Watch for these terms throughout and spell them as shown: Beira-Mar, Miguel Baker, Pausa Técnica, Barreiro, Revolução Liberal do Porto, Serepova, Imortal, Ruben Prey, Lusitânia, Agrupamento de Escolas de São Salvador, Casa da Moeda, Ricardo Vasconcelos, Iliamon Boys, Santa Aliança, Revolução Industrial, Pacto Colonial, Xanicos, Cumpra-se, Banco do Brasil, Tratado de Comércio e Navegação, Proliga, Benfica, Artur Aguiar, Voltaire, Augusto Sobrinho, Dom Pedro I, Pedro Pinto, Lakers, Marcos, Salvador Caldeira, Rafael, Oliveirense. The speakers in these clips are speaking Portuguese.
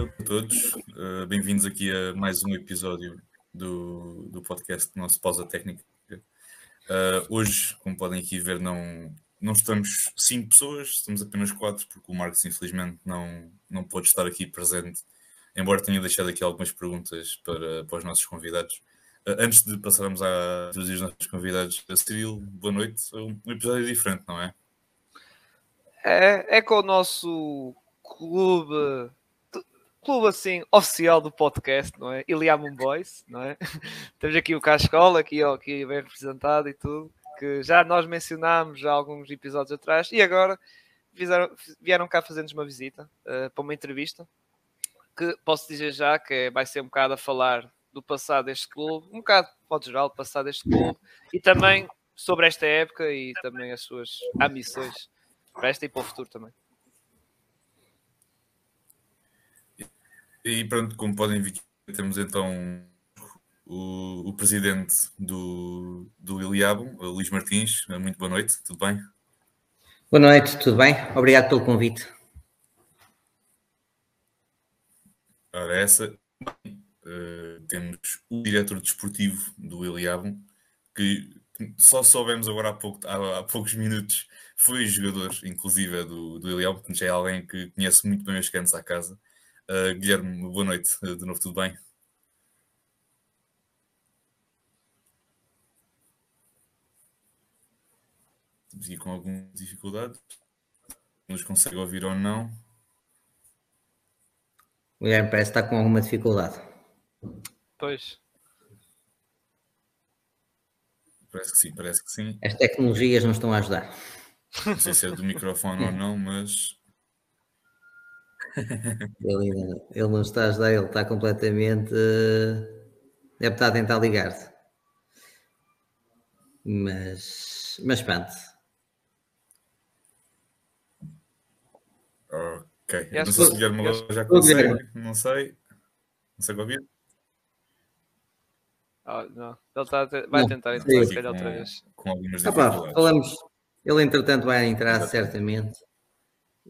a todos, bem-vindos aqui a mais um episódio do podcast do nosso Pausa Técnica. Hoje, como podem aqui ver, não estamos 5 pessoas, estamos apenas 4, porque o Marcos infelizmente não pôde estar aqui presente, embora tenha deixado aqui algumas perguntas para os nossos convidados. Antes de passarmos a introduzir os nossos convidados, Cirilo, boa noite. Um episódio diferente, não é? É com o nosso clube assim, oficial do podcast, não é? Iliamon Boys, não é? Temos aqui o Cascola, aqui bem representado e tudo, que já nós mencionámos já alguns episódios atrás, e agora vieram cá fazer-nos uma visita para uma entrevista, que posso dizer já que vai ser um bocado a falar do passado deste clube, um bocado, de modo geral, do passado deste clube, e também sobre esta época e também as suas ambições para esta e para o futuro também. E pronto, como podem ver, temos então o presidente do Iliabum, Luís Martins. Muito boa noite, tudo bem? Boa noite, tudo bem? Obrigado pelo convite. Ora, essa... temos o diretor desportivo do Iliabum, que só soubemos agora há poucos minutos, foi jogador, inclusive, do Iliabum, portanto já é alguém que conhece muito bem os cantos à casa. Guilherme, boa noite, de novo, tudo bem? Estamos aqui com alguma dificuldade, nos consegue ouvir ou não? O Guilherme parece que está com alguma dificuldade. Pois. Parece que sim. As tecnologias não estão a ajudar. Não sei se é do microfone ou não, mas... Ele não está a ajudar, ele está completamente... Deve estar a tentar ligar-te. Mas pronto. Ok. Não sei se o Guilherme já consegue. Não sei ouvir. Não. Ele vai tentar entrar se calhar outra vez. Com algumas dificuldades. Falamos. Ele, entretanto, vai entrar certamente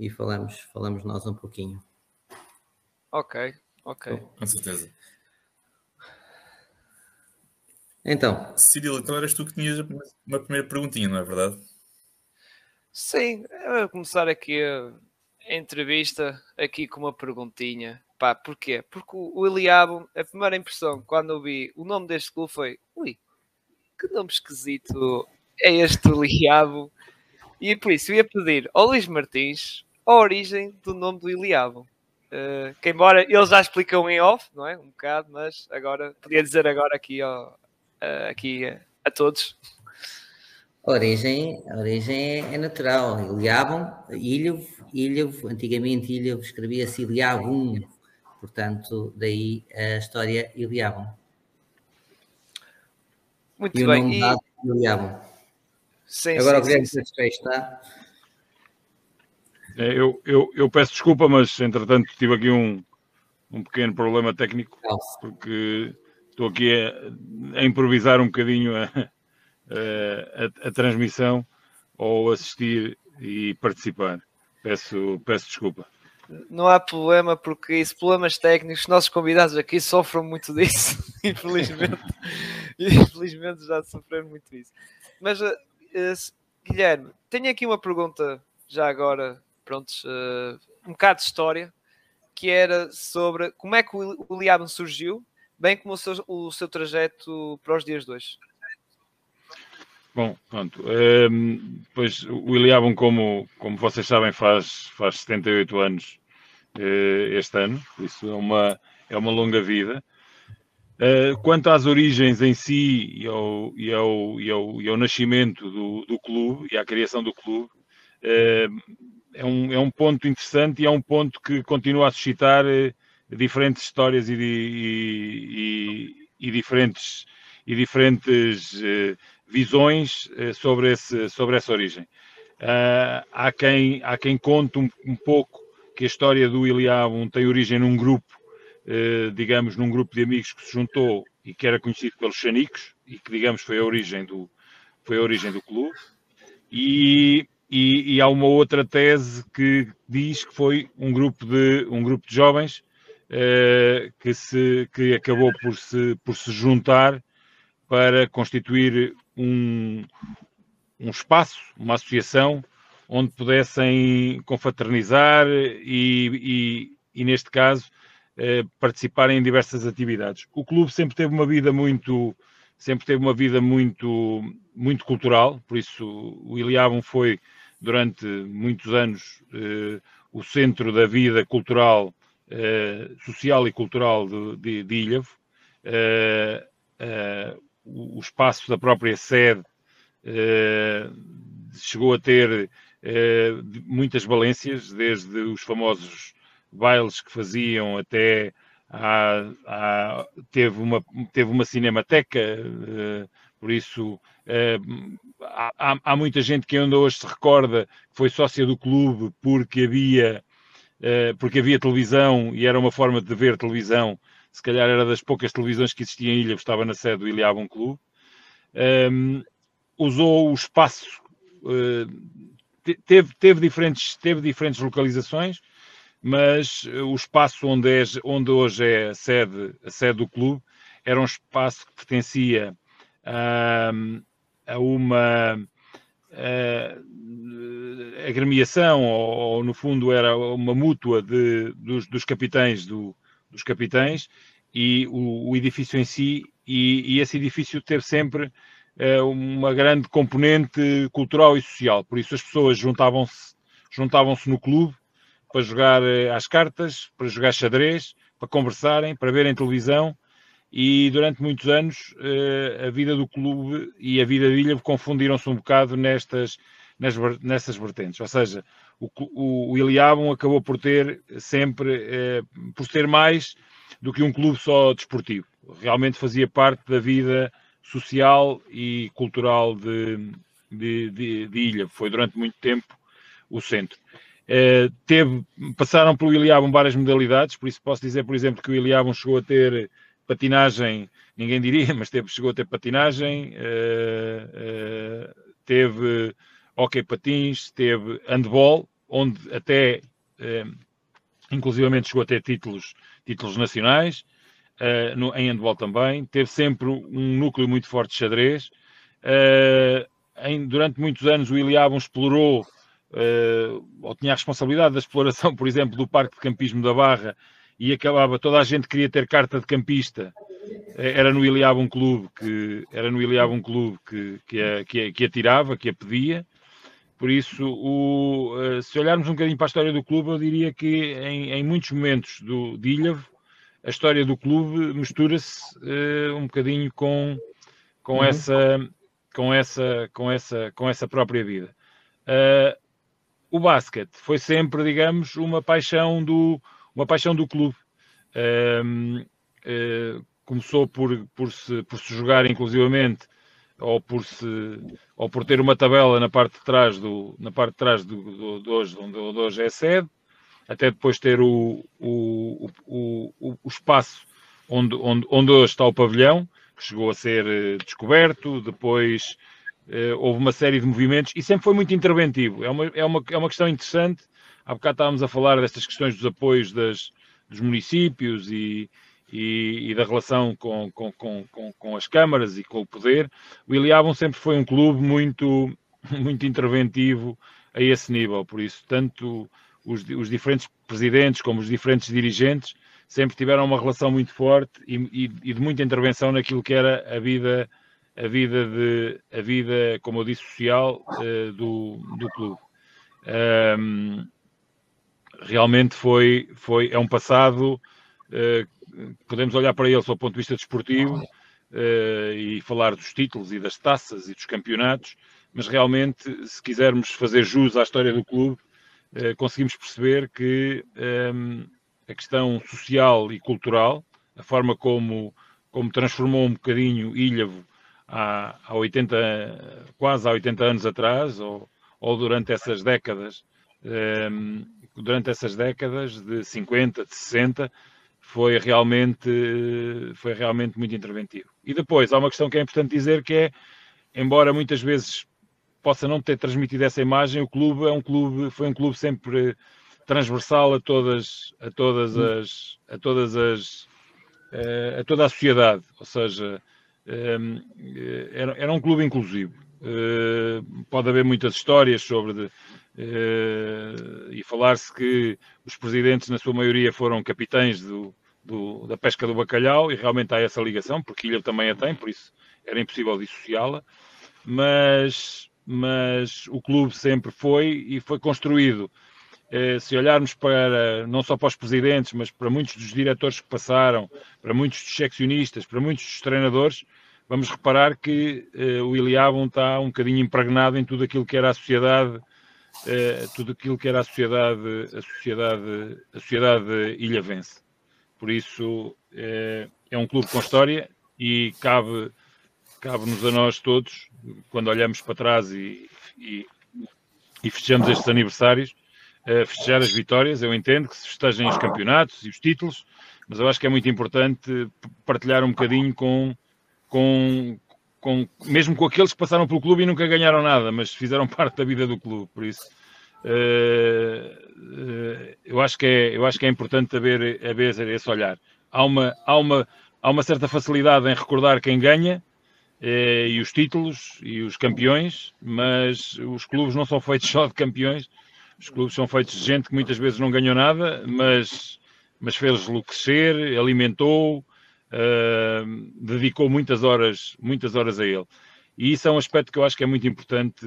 e falamos nós um pouquinho. Ok. Com certeza. Então. Cirilo, então eras tu que tinhas uma primeira perguntinha, não é verdade? Sim. Eu vou começar aqui a entrevista aqui com uma perguntinha. Pá, porquê? Porque o Iliabum, a primeira impressão quando eu vi o nome deste clube foi: que nome esquisito é este Iliabum? E por isso eu ia pedir ao Luís Martins a origem do nome do Iliabum. Que embora eles já explicam em off, não é? Um bocado, mas agora podia dizer agora aqui, a todos. A origem é natural. Iliabum, Ílhavo, antigamente Ílhavo escrevia-se Iliabum. Portanto, daí a história Iliabum. Muito bem. E o nome Iliabum. Sim, agora o Guilherme está. Eu peço desculpa, mas entretanto tive aqui um pequeno problema técnico, porque estou aqui a improvisar um bocadinho a transmissão ou assistir e participar. Peço desculpa. Não há problema, porque isso, problemas técnicos, nossos convidados aqui sofrem muito disso, infelizmente. Infelizmente já sofreram muito disso. Mas, Guilherme, tenho aqui uma pergunta, já agora, prontos, um bocado de história, que era sobre como é que o Iliabum surgiu, bem como o seu trajeto para os dias de hoje. Bom, pronto. Pois o Iliabum, como vocês sabem, faz 78 anos este ano. Isso é uma longa vida. Quanto às origens em si e ao nascimento do clube e à criação do clube, é um ponto interessante e é um ponto que continua a suscitar diferentes histórias e diferentes visões sobre essa origem. Há quem conte um pouco que a história do Iliabum tem origem num grupo, digamos, num grupo de amigos que se juntou e que era conhecido pelos Xanicos e que, digamos, foi a origem do clube. E há uma outra tese que diz que foi um grupo de jovens que acabou por se juntar para constituir um espaço, uma associação, onde pudessem confraternizar e neste caso, participar em diversas atividades. O clube sempre teve uma vida muito cultural, por isso o Iliabum foi, durante muitos anos, o centro da vida cultural, social e cultural de Ílhavo. O espaço da própria sede chegou a ter muitas valências, desde os famosos bailes que faziam até teve uma cinemateca, por isso há muita gente que ainda hoje se recorda que foi sócia do clube porque havia televisão e era uma forma de ver televisão. Se calhar era das poucas televisões que existiam em Ilha, estava na sede do Iliabum Clube. Usou o espaço, teve diferentes localizações, mas o espaço onde hoje é a sede do clube era um espaço que pertencia a uma agremiação, ou no fundo era uma mútua dos capitães, e o edifício em si, e esse edifício teve sempre uma grande componente cultural e social. Por isso as pessoas juntavam-se no clube para jogar às cartas, para jogar xadrez, para conversarem, para verem televisão, e durante muitos anos a vida do clube e a vida de Ílhavo confundiram-se um bocado nessas vertentes. Ou seja, o Iliabum acabou por ter sempre, por ser mais do que um clube só desportivo. Realmente fazia parte da vida social e cultural de Ílhavo. Foi durante muito tempo o centro. Passaram pelo Iliabum várias modalidades, por isso posso dizer, por exemplo, que o Iliabum chegou a ter patinagem, ninguém diria, mas chegou a ter patinagem, teve hockey patins, teve handball, onde até, inclusivamente, chegou a ter títulos nacionais, em handball também, teve sempre um núcleo muito forte de xadrez. Durante muitos anos o Iliabum explorou, ou tinha a responsabilidade da exploração, por exemplo, do Parque de Campismo da Barra, e acabava, toda a gente queria ter carta de campista, era no Iliabum Clube que a tirava, que a pedia. Por isso, se olharmos um bocadinho para a história do clube, eu diria que em muitos momentos de Ílhavo, a história do clube mistura-se um bocadinho com essa própria vida. O basquete foi sempre, digamos, uma paixão do clube. Começou por se jogar, inclusivamente, ou por ter uma tabela na parte de trás do hoje é sede, até depois ter o espaço onde hoje está o pavilhão, que chegou a ser descoberto. Depois houve uma série de movimentos e sempre foi muito interventivo. É uma questão interessante. Há bocado estávamos a falar destas questões dos apoios dos municípios e da relação com as câmaras e com o poder. O Iliabum sempre foi um clube muito, muito interventivo a esse nível. Por isso, tanto os diferentes presidentes como os diferentes dirigentes sempre tiveram uma relação muito forte e de muita intervenção naquilo que era a vida, como eu disse, social do clube. Realmente é um passado, podemos olhar para ele sob o ponto de vista desportivo e falar dos títulos e das taças e dos campeonatos, mas realmente, se quisermos fazer jus à história do clube, conseguimos perceber que a questão social e cultural, a forma como transformou um bocadinho Ílhavo quase há 80 anos atrás, ou durante essas décadas de 50, de 60, foi realmente muito interventivo. E depois, há uma questão que é importante dizer, que é, embora muitas vezes possa não ter transmitido essa imagem, o clube foi um clube sempre transversal a toda a sociedade, ou seja, era um clube inclusivo. Pode haver muitas histórias sobre e falar-se que os presidentes, na sua maioria, foram capitães da pesca do bacalhau, e realmente há essa ligação, porque Ilha também a tem, por isso era impossível dissociá-la, mas o clube sempre foi e foi construído. Se olharmos para, não só para os presidentes, mas para muitos dos diretores que passaram, para muitos dos seccionistas, para muitos dos treinadores, vamos reparar que o Iliabum está um bocadinho impregnado em tudo aquilo que era a sociedade, a sociedade ilhavense. Por isso, é um clube com história, e cabe-nos a nós todos, quando olhamos para trás e festejamos estes aniversários, festejar as vitórias. Eu entendo que se festejem os campeonatos e os títulos, mas eu acho que é muito importante partilhar um bocadinho mesmo com aqueles que passaram pelo clube e nunca ganharam nada, mas fizeram parte da vida do clube. Por isso, eu acho que é importante haver esse olhar. Há uma certa facilidade em recordar quem ganha, e os títulos, e os campeões, mas os clubes não são feitos só de campeões. Os clubes são feitos de gente que muitas vezes não ganhou nada, mas fez-lo crescer, alimentou, dedicou muitas horas a ele. E isso é um aspecto que eu acho que é muito importante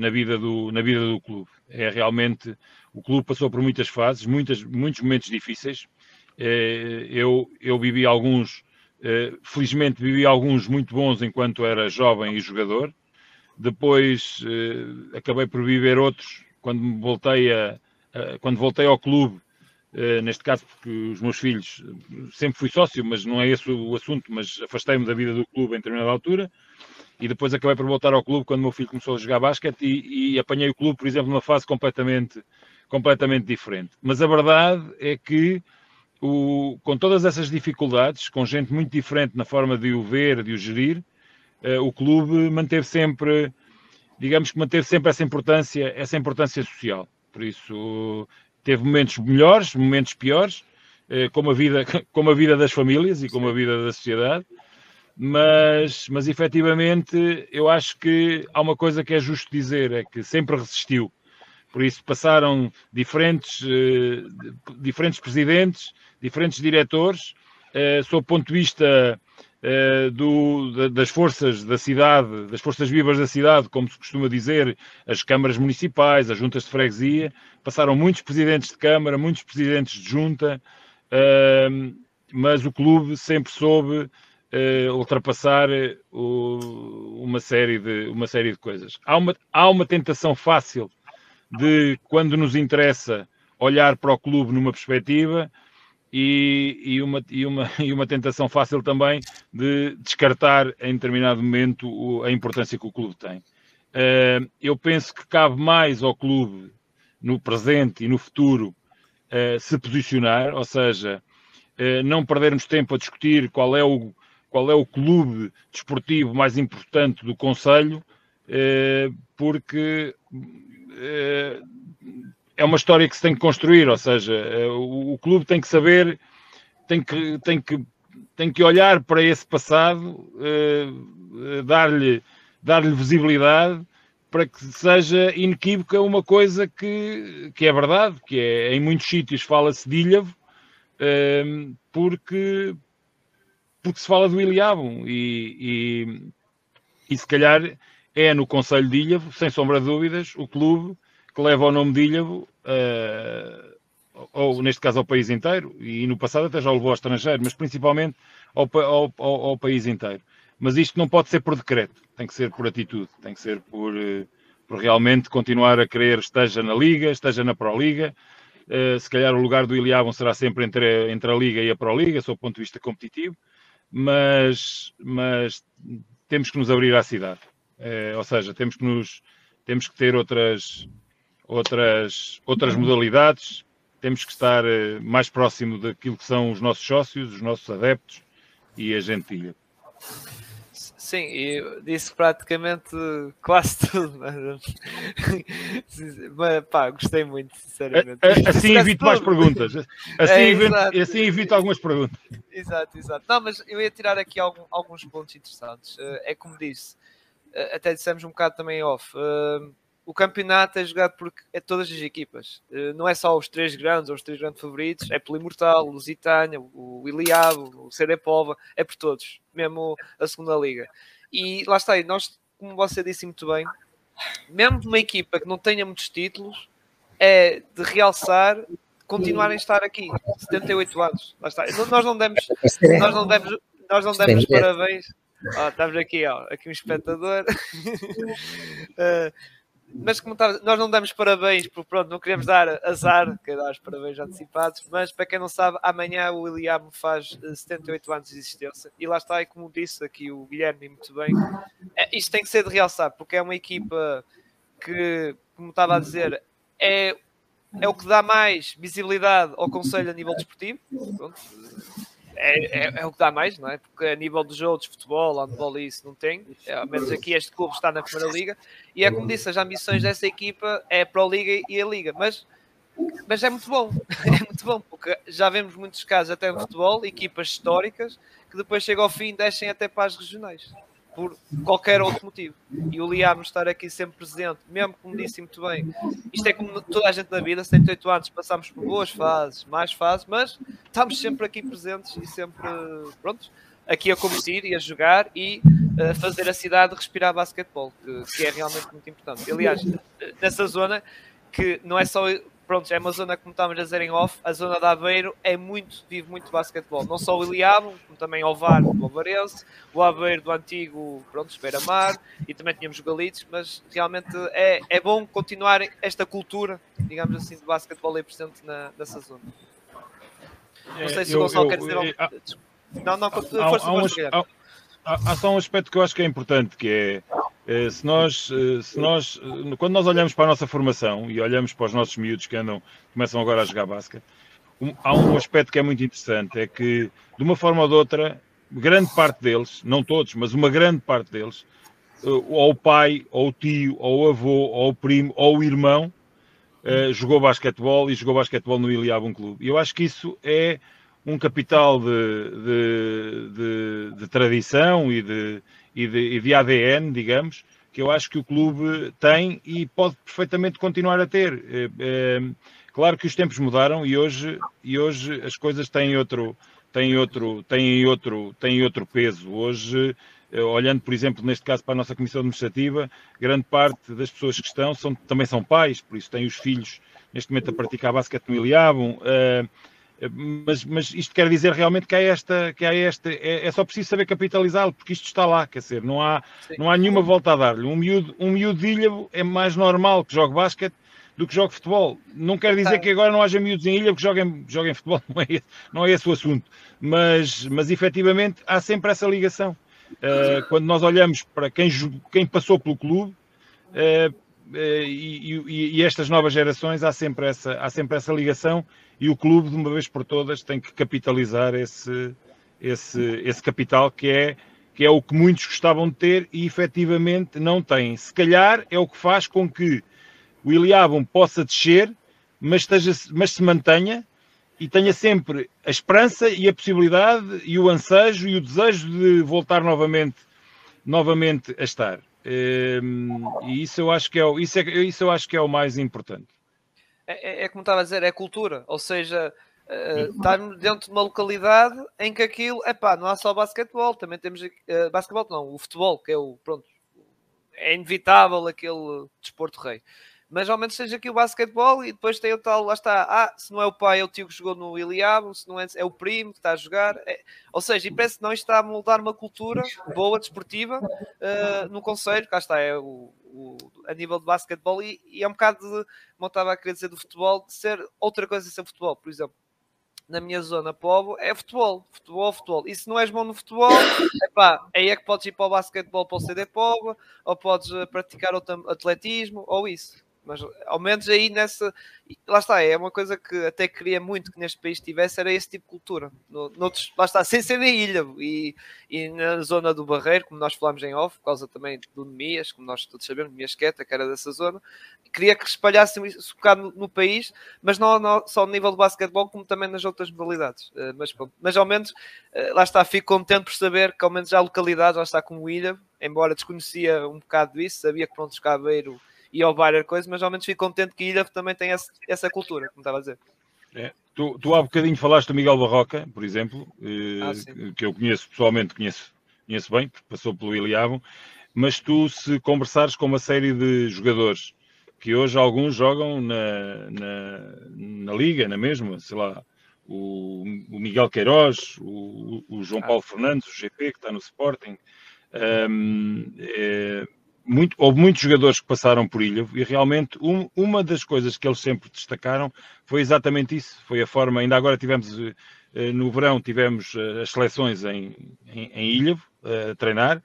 na vida do clube. É realmente, o clube passou por muitas fases, muitos momentos difíceis. Eu vivi alguns, felizmente vivi alguns muito bons enquanto era jovem e jogador. Depois acabei por viver outros quando voltei ao clube, neste caso porque os meus filhos, sempre fui sócio, mas não é esse o assunto, mas afastei-me da vida do clube em determinada altura, e depois acabei por voltar ao clube quando o meu filho começou a jogar basquete, e apanhei o clube, por exemplo, numa fase completamente diferente. Mas a verdade é que com todas essas dificuldades, com gente muito diferente na forma de o ver, de o gerir, o clube manteve sempre, digamos que manteve sempre essa importância social. Por isso, teve momentos melhores, momentos piores, como a vida das famílias e como a vida da sociedade, mas efetivamente eu acho que há uma coisa que é justo dizer, é que sempre resistiu. Por isso passaram diferentes presidentes, diferentes diretores, sob o ponto de vista das forças da cidade, das forças vivas da cidade, como se costuma dizer, as câmaras municipais, as juntas de freguesia. Passaram muitos presidentes de câmara, muitos presidentes de junta, mas o clube sempre soube ultrapassar uma série de coisas. Há uma tentação fácil de, quando nos interessa, olhar para o clube numa perspectiva, e uma tentação fácil também de descartar em determinado momento a importância que o clube tem. Eu penso que cabe mais ao clube, no presente e no futuro, se posicionar, ou seja, não perdermos tempo a discutir qual é o clube desportivo mais importante do concelho, porque é uma história que se tem que construir, ou seja, o clube tem que saber, tem que olhar para esse passado, dar-lhe visibilidade, para que seja inequívoca uma coisa que é verdade, que é, em muitos sítios fala-se de Ílhavo, porque se fala do Iliabum, e se calhar é no concelho de Ílhavo, sem sombra de dúvidas, o clube que leva o nome de Ílhavo, ou neste caso ao país inteiro, e no passado até já o levou ao estrangeiro, mas principalmente ao país inteiro. Mas isto não pode ser por decreto, tem que ser por atitude, tem que ser por realmente continuar a querer, esteja na Liga, esteja na Proliga. Se calhar o lugar do Iliabum será sempre entre a Liga e a Proliga, sob o ponto de vista competitivo, mas temos que nos abrir à cidade. Ou seja, temos que ter outras modalidades, temos que estar mais próximo daquilo que são os nossos sócios, os nossos adeptos e a gentilha. Sim, eu disse praticamente quase tudo, mas pá, gostei muito, sinceramente. Assim evito mais perguntas. Assim evito algumas perguntas. Exato, exato. Não, mas eu ia tirar aqui alguns pontos interessantes. É como disse, até dissemos um bocado também off. O campeonato é jogado por todas as equipas. Não é só os três grandes ou os três grandes favoritos. É pelo Imortal, o Lusitânia, o Iliabum, o Serepova. É por todos. Mesmo a segunda liga. E lá está aí. Nós, como você disse muito bem, mesmo uma equipa que não tenha muitos títulos, é de realçar, continuarem a estar aqui. 78 anos. Lá está. Nós não demos parabéns. Oh, estamos aqui, ó. Aqui um espectador. Mas como estava, nós não damos parabéns, porque pronto, não queremos dar azar, quero dar os parabéns antecipados, mas para quem não sabe, amanhã o Iliabum faz 78 anos de existência, e lá está, e como disse aqui o Guilherme muito bem, isto tem que ser de realçar, porque é uma equipa que, como estava a dizer, é o que dá mais visibilidade ao concelho a nível desportivo, pronto. É o que dá mais, não é? Porque a nível dos outros, futebol, handball e isso não tem. Ao menos aqui este clube está na primeira liga. E é como disse, as ambições dessa equipa é a Proliga e a Liga. Mas é muito bom. É muito bom, porque já vemos muitos casos até no futebol, equipas históricas, que depois chegam ao fim e descem até para as regionais. Por qualquer outro motivo. E o Liam estar aqui sempre presente, mesmo como disse muito bem, isto é como toda a gente na vida, 78 anos, passámos por boas fases, mais fases, mas estamos sempre aqui presentes e sempre prontos, aqui a competir e a jogar e a fazer a cidade respirar basquetebol, que é realmente muito importante. Aliás, nessa zona, que não é só... Pronto, é uma zona, como estávamos a dizer em off, a zona de Aveiro vive muito basquetebol. Não só o Iliabum, como também o Ovar do Oliveirense, o Aveiro do antigo, pronto, Beira-Mar, e também tínhamos Galitos, mas realmente é bom continuar esta cultura, digamos assim, de basquetebol aí presente nessa zona. Não sei se o Gonçalo quer dizer algo. Não, força. Há só um aspecto que eu acho que é importante, que é quando nós olhamos para a nossa formação e olhamos para os nossos miúdos que começam agora a jogar basquete, há um aspecto que é muito interessante, é que de uma forma ou de outra, grande parte deles, não todos, mas uma grande parte deles, ou o pai, ou o tio, ou o avô, ou o primo, ou o irmão, jogou basquetebol e jogou basquetebol no Iliabum Clube. E eu acho que isso é um capital de tradição e de ADN, digamos, que eu acho que o clube tem e pode perfeitamente continuar a ter. Claro que os tempos mudaram e hoje as coisas têm outro peso. Hoje, olhando, por exemplo, neste caso para a nossa comissão administrativa, grande parte das pessoas que estão também são pais, por isso têm os filhos, neste momento, a praticar basquete no Iliabum. Mas isto quer dizer realmente que é só preciso saber capitalizá-lo, porque isto está lá, quer dizer, não há nenhuma volta a dar-lhe. Um miúdo de Ílhavo é mais normal que jogue basquete do que jogue futebol. Não quer dizer que agora não haja miúdos em Ílhavo que joguem futebol, não é esse o assunto, mas efetivamente há sempre essa ligação. Quando nós olhamos para quem passou pelo clube, e estas novas gerações, há sempre essa ligação, e o clube, de uma vez por todas, tem que capitalizar esse capital que é o que muitos gostavam de ter e efetivamente não têm. Se calhar é o que faz com que o Iliabum possa descer, mas se mantenha e tenha sempre a esperança e a possibilidade e o ansejo e o desejo de voltar novamente a estar. E isso eu acho que é o mais importante. É como estava a dizer, é cultura, ou seja, estarmos dentro de uma localidade em que aquilo, não há só basquetebol, também temos basquetebol, não, o futebol, que é o, pronto, é inevitável aquele desporto rei, mas ao menos seja aqui o basquetebol e depois tem o tal, lá está, se não é o pai é o tio que jogou no Iliabum, se não é o primo que está a jogar, ou seja, e parece que não está a moldar uma cultura boa, desportiva, no concelho, cá está, é a nível de basquetebol e é um bocado de, como eu estava a querer dizer, do futebol, de ser outra coisa sem futebol. Por exemplo, na minha zona, Povo, é futebol. E se não és bom no futebol, aí é que podes ir para o basquetebol, para o CD Povo, ou podes praticar outro atletismo, ou isso. mas ao menos aí nessa, lá está, é uma coisa que até queria muito que neste país tivesse, era esse tipo de cultura, noutros, lá está, sem ser em Ílhavo e na zona do Barreiro, como nós falámos em off, por causa também do Neemias, como nós todos sabemos, Neemias Queta, que era dessa zona, queria que espalhasse isso um bocado no país, mas não só ao nível do basquetebol, como também nas outras modalidades, mas pronto, mas ao menos, lá está, fico contente por saber que ao menos há localidades, lá está, como Ílhavo, embora desconhecia um bocado disso, sabia que pronto, os Cabeiro e ao várias coisas, mas ao menos fico contente que Ílhavo também tem essa cultura, como estava a dizer. É, tu há bocadinho falaste do Miguel Barroca, por exemplo, que eu conheço pessoalmente, conheço bem, porque passou pelo Iliabum, mas tu, se conversares com uma série de jogadores, que hoje alguns jogam na Liga, na mesma, sei lá, o Miguel Queiroz, o João Paulo Fernandes, o GP, que está no Sporting, houve muitos jogadores que passaram por Ílhavo e realmente uma das coisas que eles sempre destacaram foi exatamente isso, foi a forma, ainda agora tivemos, no verão tivemos as seleções em Ílhavo a treinar,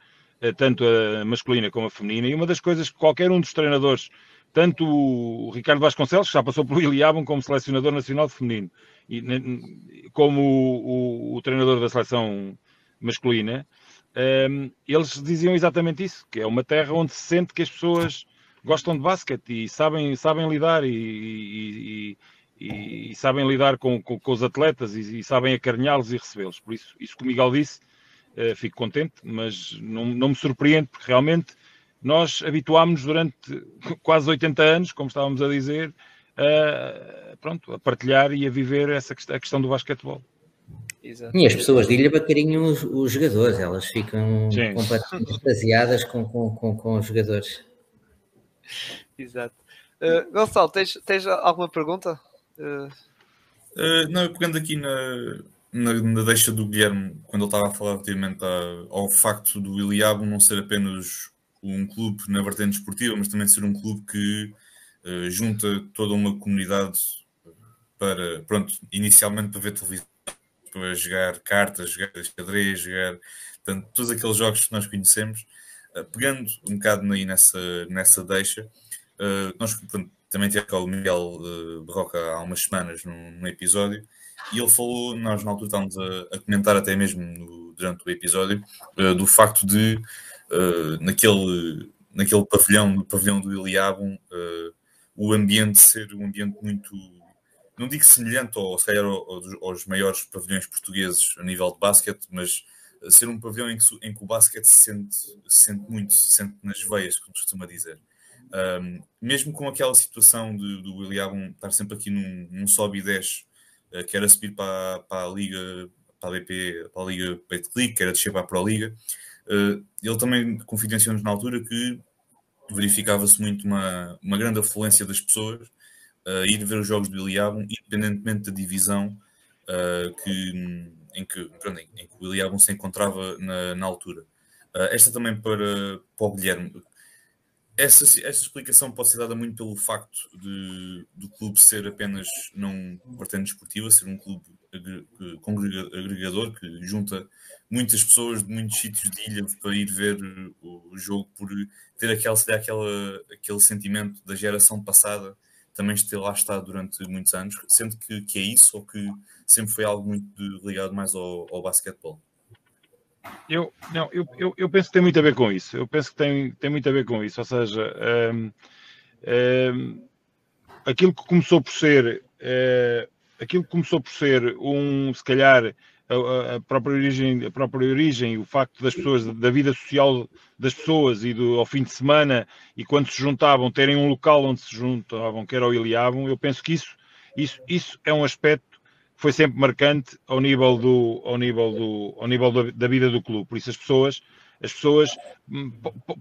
tanto a masculina como a feminina, e uma das coisas que qualquer um dos treinadores, tanto o Ricardo Vasconcelos, que já passou pelo Iliabum como selecionador nacional de feminino, e como o treinador da seleção masculina, eles diziam exatamente isso, que é uma terra onde se sente que as pessoas gostam de basquete e sabem lidar e sabem lidar com os atletas e sabem acarinhá-los e recebê-los. Por isso que o Miguel disse, fico contente, mas não me surpreende, porque realmente nós habituámos-nos durante quase 80 anos, como estávamos a dizer, a partilhar e a viver a questão do basquetebol. Exato. E as pessoas de Ílhavo carinham os jogadores, elas ficam completamente extasiadas com os jogadores. Exato. Gonçalo, tens alguma pergunta? Não, eu pegando aqui na deixa do Guilherme, quando ele estava a falar relativamente ao facto do Iliabum não ser apenas um clube na vertente esportiva, mas também ser um clube que junta toda uma comunidade para, pronto, inicialmente para ver televisão, para jogar cartas, jogar xadrez, jogar, portanto, todos aqueles jogos que nós conhecemos. Pegando um bocado aí nessa deixa, nós, portanto, também tivemos o Miguel Barroca há umas semanas num episódio, e ele falou, nós na altura estávamos a comentar até mesmo durante o episódio, do facto de, naquele pavilhão do Iliabum, o ambiente ser um ambiente muito... não digo semelhante aos maiores pavilhões portugueses a nível de basquete, mas ser um pavilhão em que o basquete se sente muito, se sente nas veias, como se costuma dizer. Mesmo com aquela situação do Iliabum estar sempre aqui num sobe e desce, quer a subir para a Liga, para a BP, para a Liga Betclic, quer a descer para a Proliga, ele também confidenciou-nos na altura que verificava-se muito uma grande afluência das pessoas, ir ver os jogos do Iliabum, independentemente da divisão em que o Iliabum se encontrava na altura. Esta também para o Guilherme. Esta explicação pode ser dada muito pelo facto do clube ser apenas não vertente desportiva, ser um clube agregador, que junta muitas pessoas de muitos sítios de Ílhavo para ir ver o jogo, por ter aquele sentimento da geração passada também lá está durante muitos anos, sendo que é isso, ou que sempre foi algo muito ligado mais ao basquetebol? Eu penso que tem muito a ver com isso. Eu penso que tem muito a ver com isso. Ou seja, aquilo que começou por ser, se calhar, a própria origem, o facto das pessoas, da vida social das pessoas e ao fim de semana, e quando se juntavam, terem um local onde se juntavam, que era o Iliabum, eu penso que isso é um aspecto que foi sempre marcante ao nível da vida do clube. Por isso as pessoas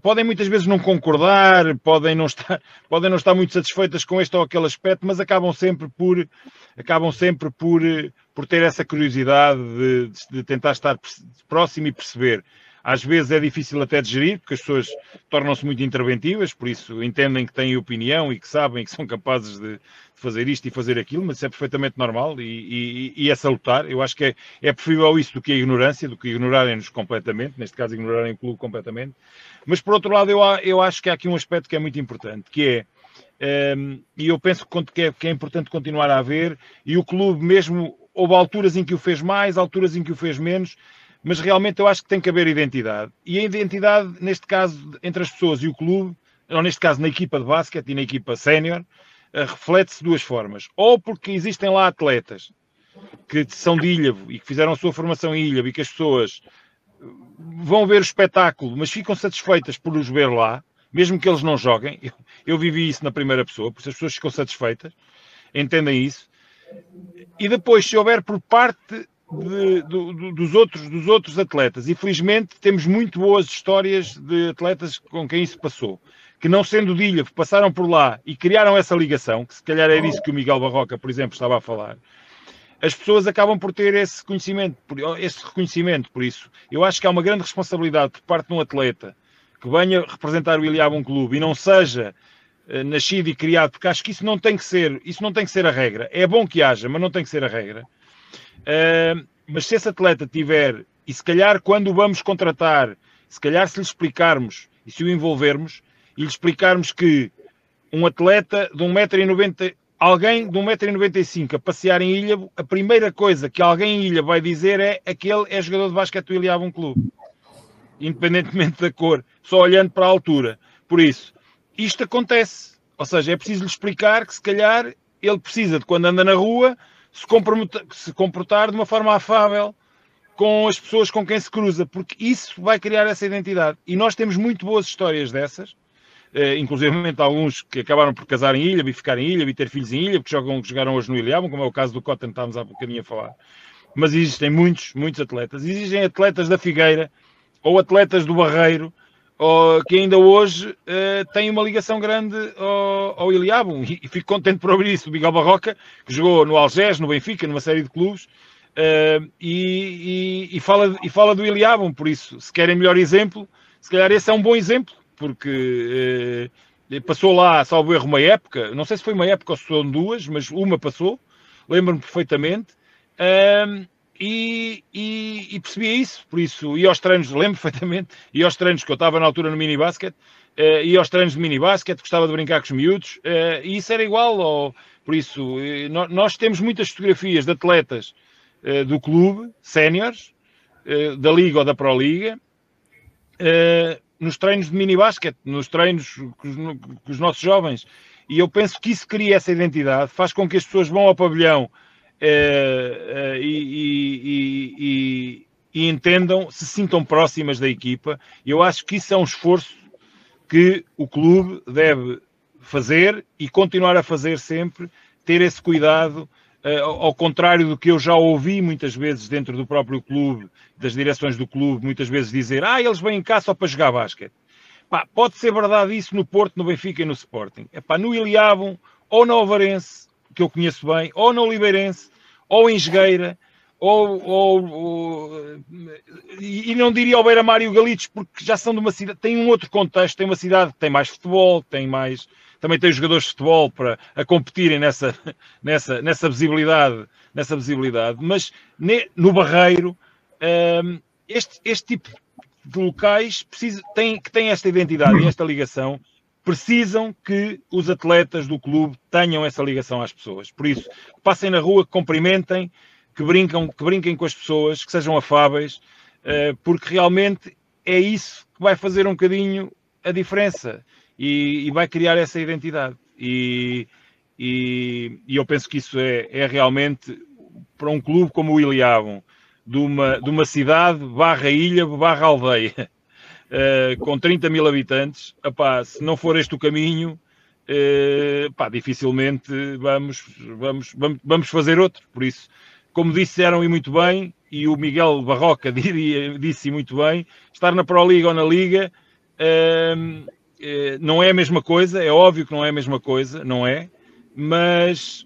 podem muitas vezes não concordar, podem não estar muito satisfeitas com este ou aquele aspecto, mas acabam sempre por ter essa curiosidade de tentar estar próximo e perceber. Às vezes é difícil até de gerir, porque as pessoas tornam-se muito interventivas, por isso entendem que têm opinião e que sabem que são capazes de fazer isto e fazer aquilo, mas isso é perfeitamente normal e é salutar. Eu acho que é preferível isso do que a ignorância, do que ignorarem-nos completamente, neste caso ignorarem o clube completamente. Mas, por outro lado, eu acho que há aqui um aspecto que é muito importante, que é e eu penso que é importante continuar a haver, e o clube mesmo, houve alturas em que o fez mais, alturas em que o fez menos, mas realmente eu acho que tem que haver identidade, e a identidade neste caso entre as pessoas e o clube, ou neste caso na equipa de basquete e na equipa sénior, reflete-se de duas formas, ou porque existem lá atletas que são de Ílhavo e que fizeram a sua formação em Ílhavo e que as pessoas vão ver o espetáculo, mas ficam satisfeitas por os ver lá, mesmo que eles não joguem. Eu vivi isso na primeira pessoa, porque as pessoas ficam satisfeitas, entendem isso. E depois, se houver por parte dos outros atletas, e felizmente temos muito boas histórias de atletas com quem isso passou, que não sendo de Ílhavo, passaram por lá e criaram essa ligação, que se calhar era isso que o Miguel Barroca, por exemplo, estava a falar, as pessoas acabam por ter esse conhecimento, esse reconhecimento. Por isso, eu acho que há uma grande responsabilidade por parte de um atleta que venha representar o Iliabum Clube e não seja nascido e criado, porque acho que isso não tem que ser a regra. É bom que haja, mas não tem que ser a regra. Mas se esse atleta tiver, e se calhar quando o vamos contratar, se calhar se lhe explicarmos e se o envolvermos e lhe explicarmos que um atleta de 1,90 m, alguém de 1,95 m a passear em Ílhavo, a primeira coisa que alguém em Ílhavo vai dizer é aquele é jogador de basquete do Iliabum Clube, independentemente da cor, só olhando para a altura. Por isso, isto acontece. Ou seja, é preciso lhe explicar que se calhar ele precisa de, quando anda na rua, se comportar de uma forma afável com as pessoas com quem se cruza, porque isso vai criar essa identidade. E nós temos muito boas histórias dessas, inclusive alguns que acabaram por casar em Ílhavo e ficar em Ílhavo e ter filhos em Ílhavo, que jogaram hoje no Iliabum, como é o caso do Cotton, estávamos há bocadinho a falar. Mas existem muitos atletas. Existem atletas da Figueira, ou atletas do Barreiro, ou que ainda hoje têm uma ligação grande ao Iliabum, e fico contente por ouvir isso. O Miguel Barroca, que jogou no Algés, no Benfica, numa série de clubes, fala do Iliabum. Por isso, se querem melhor exemplo, se calhar esse é um bom exemplo, porque passou lá, salvo erro, uma época, não sei se foi uma época ou se foram duas, mas uma passou, lembro-me perfeitamente, e percebia isso. Por isso, ia aos treinos, lembro perfeitamente, ia aos treinos, que eu estava na altura no minibásquet, ia aos treinos de minibásquet, gostava de brincar com os miúdos, e isso era igual. Por isso, nós temos muitas fotografias de atletas do clube, séniores, da Liga ou da Proliga, nos treinos de minibásquet, nos treinos com os nossos jovens, e eu penso que isso cria essa identidade, faz com que as pessoas vão ao pavilhão e entendam, se sintam próximas da equipa. Eu acho que isso é um esforço que o clube deve fazer e continuar a fazer sempre, ter esse cuidado, ao contrário do que eu já ouvi muitas vezes dentro do próprio clube, das direções do clube, muitas vezes dizer, eles vêm cá só para jogar basquete. Pode ser verdade isso no Porto, no Benfica e no Sporting. No Iliabum, ou no Oliveirense, que eu conheço bem, ou no Oliveirense, ou em Esgueira, e não diria ao Beira-Mar e o Galitos, porque já são de uma cidade, tem um outro contexto, tem uma cidade que tem mais futebol, também tem jogadores de futebol para a competirem nessa visibilidade, mas no Barreiro, este tipo de locais que têm esta identidade e esta ligação, precisam que os atletas do clube tenham essa ligação às pessoas. Por isso, passem na rua, que cumprimentem, que brinquem com as pessoas, que sejam afáveis, porque realmente é isso que vai fazer um bocadinho a diferença e vai criar essa identidade. E eu penso que isso é realmente, para um clube como o Iliabum, de uma cidade /ilha/aldeia, com 30 mil habitantes, se não for este o caminho, dificilmente vamos fazer outro. Por isso, como disseram e muito bem, e o Miguel Barroca disse muito bem, estar na Proliga ou na Liga não é a mesma coisa, é óbvio que não é a mesma coisa, não é, mas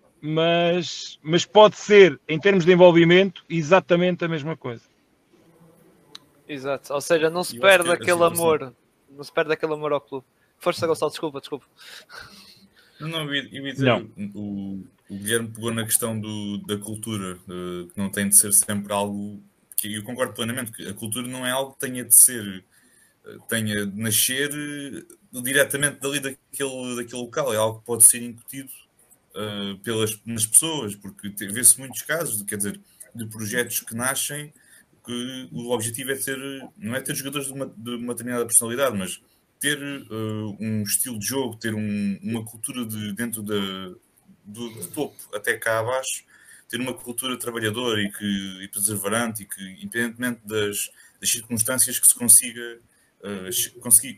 pode ser, em termos de envolvimento, exatamente a mesma coisa. Exato, ou seja, não se perde aquele amor, não se perde aquele amor ao clube. Força, Gonçalo, desculpa. Eu ia dizer, não. O Guilherme pegou na questão da cultura, que não tem de ser sempre algo, que eu concordo plenamente, que a cultura não é algo que tenha de nascer diretamente dali daquele local, é algo que pode ser incutido nas pessoas, porque vê-se muitos casos, quer dizer, de projetos que nascem, que o objetivo é ter, não é ter jogadores de uma determinada personalidade, mas ter um estilo de jogo, ter uma cultura dentro do topo até cá abaixo, ter uma cultura trabalhadora e perseverante, e que, independentemente das circunstâncias, que se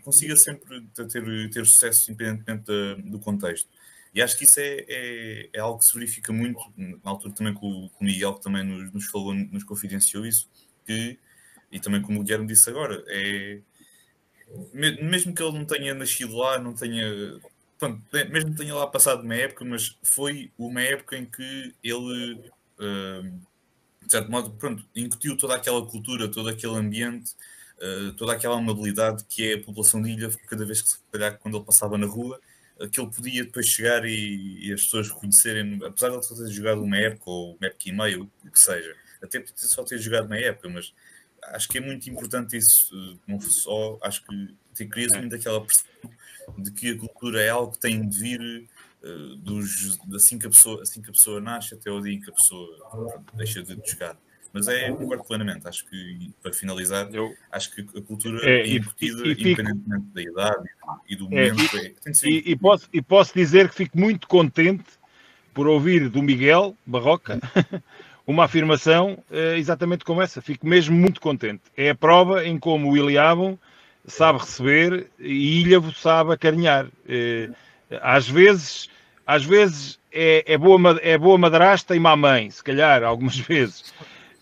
consiga sempre ter sucesso, independentemente do contexto. E acho que isso é algo que se verifica muito, na altura também com o Miguel, que também nos falou, nos confidenciou isso, que, e também como o Guilherme disse agora, mesmo que ele não tenha nascido lá, não tenha... Pronto, mesmo que tenha lá passado uma época, mas foi uma época em que ele, de certo modo, pronto, incutiu toda aquela cultura, todo aquele ambiente, toda aquela amabilidade que é a população de Ilha, cada vez que, se calhar, quando ele passava na rua, que ele podia depois chegar e as pessoas reconhecerem, apesar de ele só ter jogado uma época, ou uma época e meia, o que seja, até só ter jogado uma época, mas acho que é muito importante isso, não só, acho que cria-se muito aquela percepção de que a cultura é algo que tem de vir assim que a pessoa nasce até o dia em que a pessoa deixa de jogar. Mas concordo plenamente, acho que, para finalizar, acho que a cultura é incutida, independentemente da idade e do momento. Posso dizer que fico muito contente por ouvir do Miguel Barroca uma afirmação exatamente como essa. Fico mesmo muito contente. É a prova em como o Iliabum sabe receber e Ílhavo sabe acarinhar. Às vezes é boa madrasta e má mãe, se calhar, algumas vezes.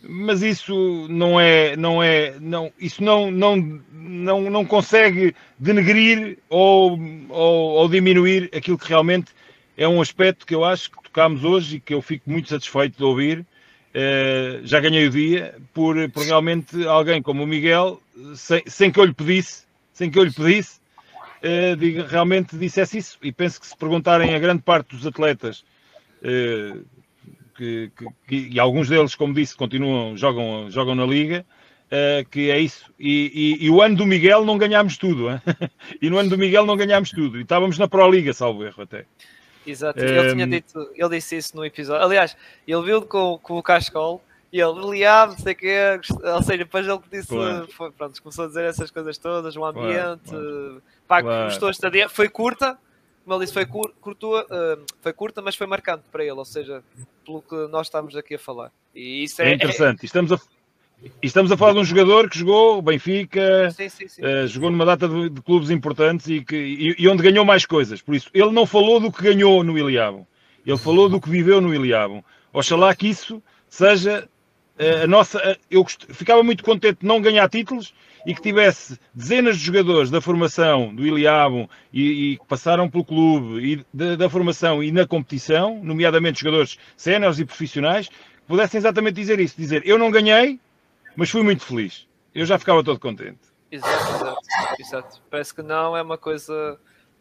Mas isso não consegue denegrir ou diminuir aquilo que realmente é um aspecto que eu acho que tocámos hoje e que eu fico muito satisfeito de ouvir. Já ganhei o dia por realmente alguém como o Miguel, sem que eu lhe pedisse, realmente dissesse isso. E penso que, se perguntarem a grande parte dos atletas, e alguns deles, como disse, continuam, jogam na Liga, que é isso. E o ano do Miguel não ganhámos tudo, hein? E no ano do Miguel não ganhámos tudo, e estávamos na Proliga, salvo erro, até. Exato, ele disse isso no episódio. Aliás, ele viu com o Cascola e ele, Iliabum, sei que é, ou seja, depois ele disse, claro. Foi, pronto, começou a dizer essas coisas todas, um ambiente, claro. Pá, claro. Gostou a estadia, foi curta, como ele disse, foi curta, mas foi marcante para ele, ou seja, pelo que nós estamos aqui a falar. E isso é interessante, estamos a falar de um jogador que jogou Benfica, sim. Jogou numa data de clubes importantes e onde ganhou mais coisas. Por isso, ele não falou do que ganhou no Iliabum. Ele falou do que viveu no Iliabum. Oxalá que isso seja a nossa... Eu ficava muito contente de não ganhar títulos e que tivesse dezenas de jogadores da formação do Iliabum e que passaram pelo clube e da formação e na competição, nomeadamente jogadores séniores e profissionais, que pudessem exatamente dizer isso. Dizer, eu não ganhei, mas fui muito feliz. Eu já ficava todo contente. Exato. Parece que não é uma coisa,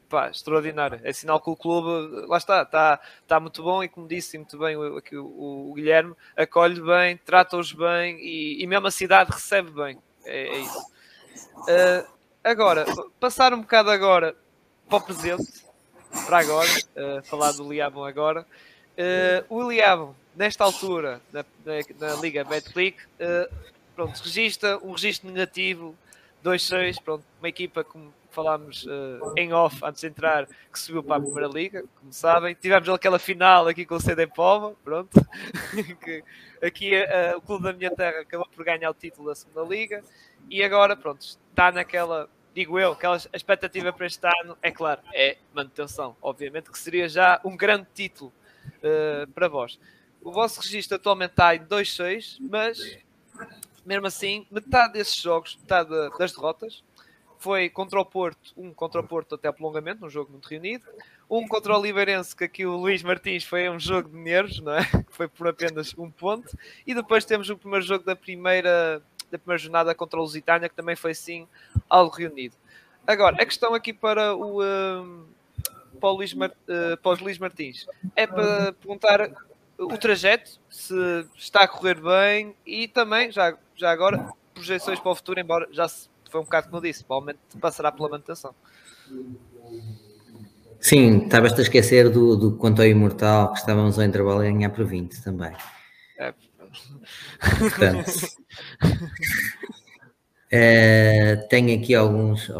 pá, extraordinária. É sinal que o clube, lá está muito bom e, como disse muito bem o Guilherme, acolhe bem, trata-os bem e mesmo a cidade recebe bem. É isso. Agora, passar um bocado agora para o presente, para agora, falar do Iliabum agora. O Iliabum, nesta altura, na Liga Betclic, pronto, registra um registro negativo, 2-6, pronto, uma equipa, como falámos em off, antes de entrar, que subiu para a Primeira Liga, como sabem. Tivemos aquela final aqui com o CD Povo, pronto, que aqui o clube da minha terra acabou por ganhar o título da Segunda Liga, e agora, pronto, está naquela, digo eu, aquela expectativa para este ano, é claro, é manutenção, obviamente, que seria já um grande título para vós. O vosso registro atualmente está em 2-6, mas, mesmo assim, metade desses jogos, metade das derrotas, foi contra o Porto, um contra o Porto até ao prolongamento, um jogo muito reunido, um contra o Oliveirense, que aqui o Luís Martins foi um jogo de nervos, não é? Que foi por apenas um ponto, e depois temos o primeiro jogo da primeira jornada contra o Lusitânia, que também foi, sim, algo reunido. Agora, a questão aqui para para o Luís Martins é para perguntar o trajeto, se está a correr bem, e também, já agora, projeções para o futuro, embora já foi um bocado como eu disse, provavelmente passará pela manutenção. Sim, estavas-te a esquecer do quanto ao Imortal, que estávamos ao intervalo a ganhar por 20 também. É. Portanto, tenho aqui alguns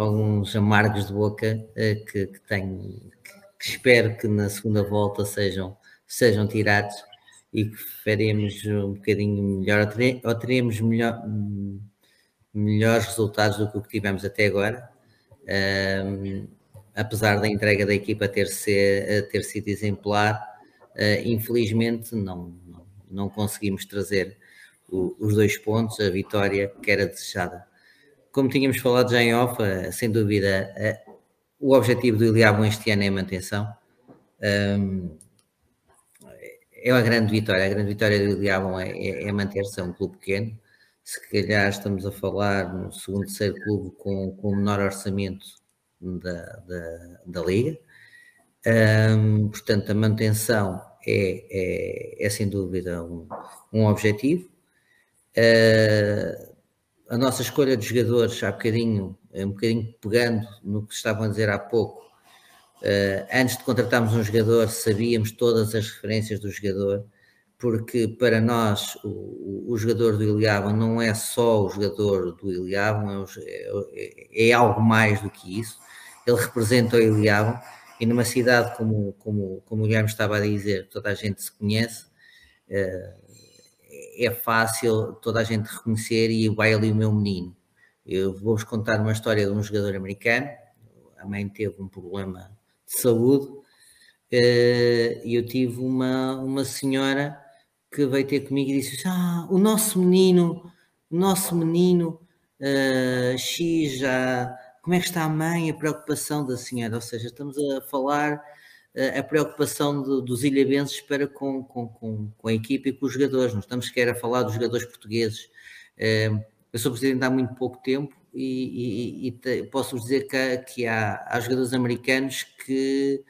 amargos de boca que tenho, que espero que na segunda volta sejam tirados e que faremos um bocadinho melhor, ou teremos melhores resultados do que o que tivemos até agora, apesar da entrega da equipa ter sido exemplar. Infelizmente não conseguimos trazer os 2 pontos, a vitória que era desejada. Como tínhamos falado já em off, sem dúvida, o objetivo do Iliabum este ano é a manutenção. É uma grande vitória. A grande vitória do Iliabum é manter-se. É um clube pequeno. Se calhar estamos a falar no segundo, terceiro clube com o menor orçamento da Liga. Portanto, a manutenção é sem dúvida um objetivo. A nossa escolha de jogadores, um bocadinho pegando no que estavam a dizer há pouco, antes de contratarmos um jogador, sabíamos todas as referências do jogador, porque para nós o jogador do Iliabum não é só o jogador do Iliabum, é algo mais do que isso. Ele representa o Iliabum. E numa cidade como o Guilherme estava a dizer, toda a gente se conhece, é fácil toda a gente reconhecer e vai ali o meu menino. Eu vou-vos contar uma história de um jogador americano. A mãe teve um problema de saúde e eu tive uma senhora que veio ter comigo e disse: o nosso menino X já... Como é que está a mãe, a preocupação da senhora? Ou seja, estamos a falar a preocupação dos ilhabenses para com a equipa e com os jogadores. Não estamos sequer a falar dos jogadores portugueses. Eu sou presidente há muito pouco tempo e posso-vos dizer que há jogadores americanos que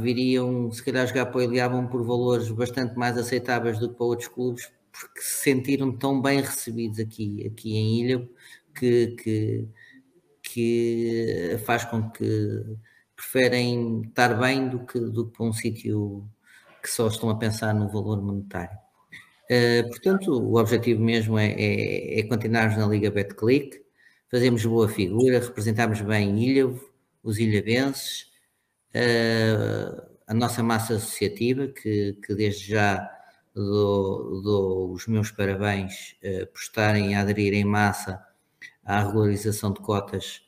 viriam, se calhar, jogar para o Iliabum por valores bastante mais aceitáveis do que para outros clubes, porque se sentiram tão bem recebidos aqui em Ílhavo, que faz com que preferem estar bem do que para um sítio que só estão a pensar no valor monetário. Portanto, o objetivo mesmo é continuarmos na Liga Betclic, fazermos boa figura, representarmos bem Ílhavo, os ilhabenses, a nossa massa associativa, que desde já dou os meus parabéns por estarem a aderir em massa à regularização de cotas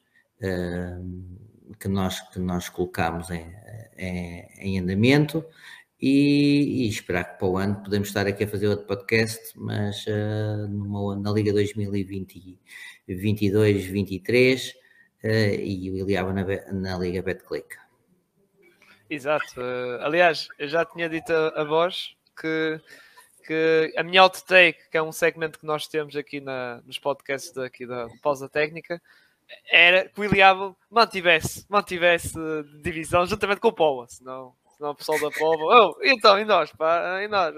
que nós colocámos em andamento, e esperar que para o ano podemos estar aqui a fazer outro podcast, mas na Liga 2022-23 e o Iliabum na Liga Betclic. Exato. Aliás, eu já tinha dito a vós que a minha outtake, que é um segmento que nós temos aqui nos podcasts aqui da Pausa Técnica, era que o Iliabum mantivesse divisão juntamente com o Povo, senão o pessoal da Povo, então, e nós, pá, e nós,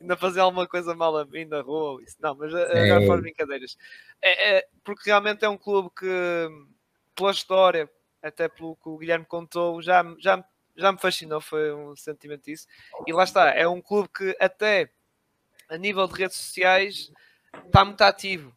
ainda fazer alguma coisa mal a mim na rua, isso. Não, mas agora fora brincadeiras, porque realmente é um clube que, pela história, até pelo que o Guilherme contou, já me fascinou, foi um sentimento disso. E lá está, é um clube que até a nível de redes sociais está muito ativo.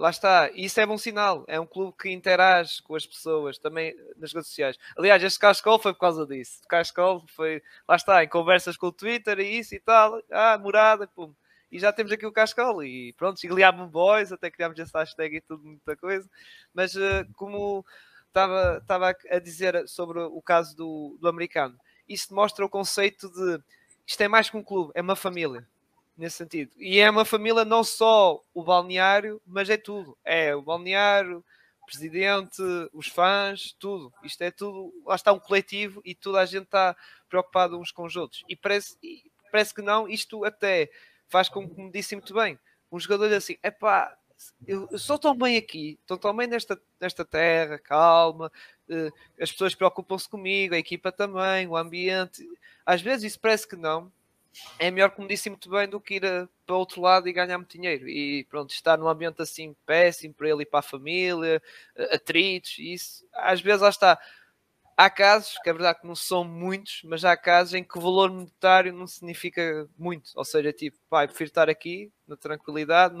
Lá está, e isso é bom sinal. É um clube que interage com as pessoas também nas redes sociais. Aliás, este Cascola foi por causa disso. Cascola foi, lá está, em conversas com o Twitter e isso e tal. Morada, pum. E já temos aqui o Cascola. E pronto, Iliamon Boys, até criámos essa hashtag e tudo, muita coisa. Mas como... Estava a dizer sobre o caso do americano. Isso mostra o conceito de isto é mais que um clube, é uma família, nesse sentido. E é uma família não só o balneário, mas é tudo. É o balneário, o presidente, os fãs, tudo. Isto é tudo. Lá está um coletivo e toda a gente está preocupada uns com os outros. E parece que não. Isto até faz com que, me disse muito bem, um jogador diz assim: epá, eu sou tão bem aqui, estou tão bem nesta terra, calma, as pessoas preocupam-se comigo, a equipa também, o ambiente. Às vezes isso parece que não, é melhor, como disse muito bem, do que ir para outro lado e ganhar muito dinheiro. E pronto, estar num ambiente assim péssimo para ele e para a família, atritos, e isso às vezes lá está. Há casos, que é verdade que não são muitos, mas há casos em que o valor monetário não significa muito. Ou seja, tipo, pá, eu prefiro estar aqui, na tranquilidade,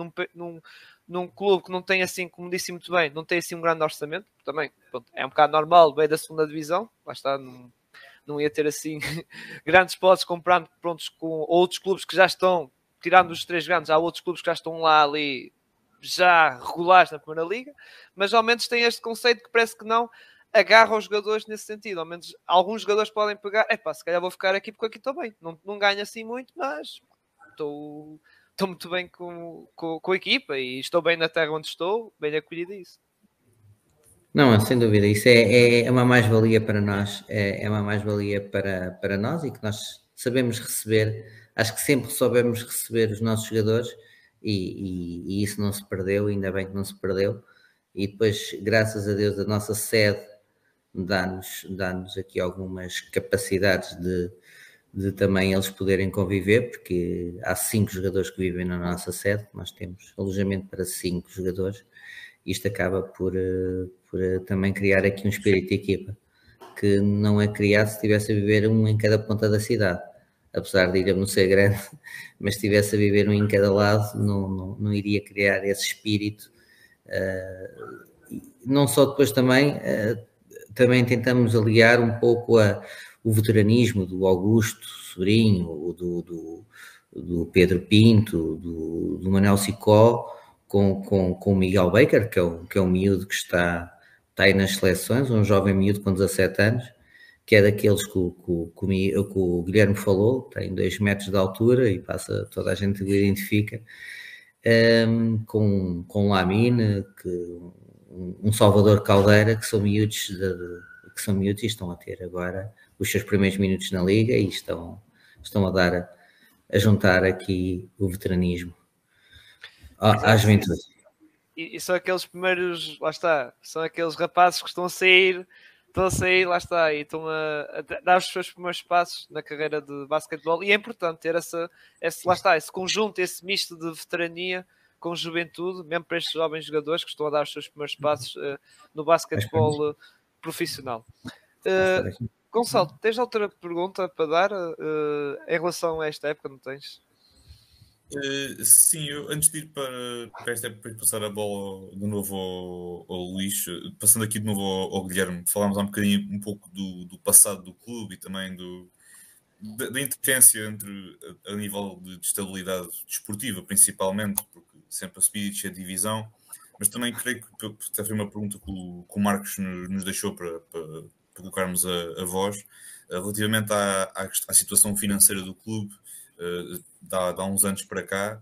num clube que não tem assim, como disse muito bem, não tem assim um grande orçamento. Também, pronto, é um bocado normal, veio da segunda divisão, lá está, não ia ter assim grandes potes comprando, prontos, com outros clubes que já estão, tirando os três grandes, há outros clubes que já estão lá ali, já regulares na Primeira Liga, mas ao menos tem este conceito que parece que não agarra os jogadores nesse sentido. Ao menos alguns jogadores podem pegar, epá, se calhar vou ficar aqui porque aqui estou bem, não ganho assim muito, mas estou muito bem com a equipa e estou bem na terra onde estou, bem acolhido. Isso não, sem dúvida, isso é uma mais-valia para nós, é uma mais-valia para nós, e que nós sabemos receber, acho que sempre soubemos receber os nossos jogadores, e isso não se perdeu, ainda bem que não se perdeu. E depois, graças a Deus, a nossa sede dá-nos aqui algumas capacidades de também eles poderem conviver, porque há 5 jogadores que vivem na nossa sede, nós temos alojamento para 5 jogadores. Isto acaba por também criar aqui um espírito de equipa, que não é criado se estivesse a viver um em cada ponta da cidade, apesar de Ílhavo não ser grande, mas se estivesse a viver um em cada lado, não iria criar esse espírito. Não só, depois também tentamos aliar um pouco o veteranismo do Augusto Sobrinho, do Pedro Pinto, do Manuel Sicó, com o Miguel Baker, que é um miúdo que está aí nas seleções, um jovem miúdo com 17 anos, que é daqueles que o Guilherme falou, tem 2 metros de altura e passa, toda a gente o identifica. Com Lamine, um Salvador Caldeira, que são miúdos e estão a ter agora os seus primeiros minutos na Liga e estão a dar a juntar aqui o veteranismo à juventude. E são aqueles primeiros, lá está, são aqueles rapazes que estão a sair, lá está, e estão a dar os seus primeiros passos na carreira de basquetebol, e é importante ter esse conjunto, esse misto de veterania com juventude, mesmo para estes jovens jogadores que estão a dar os seus primeiros passos no basquetebol profissional. Gonçalo, tens outra pergunta para dar em relação a esta época, não tens? Sim, antes de ir para esta época, para passar a bola de novo ao Luís, passando aqui de novo ao Guilherme, falámos há um pouco do passado do clube e também da interferência a nível de estabilidade desportiva, principalmente, porque sempre a subida e descer a divisão, mas também creio que até foi uma pergunta que o Marcos nos deixou para colocarmos a voz, relativamente à situação financeira do clube. Há uns anos para cá,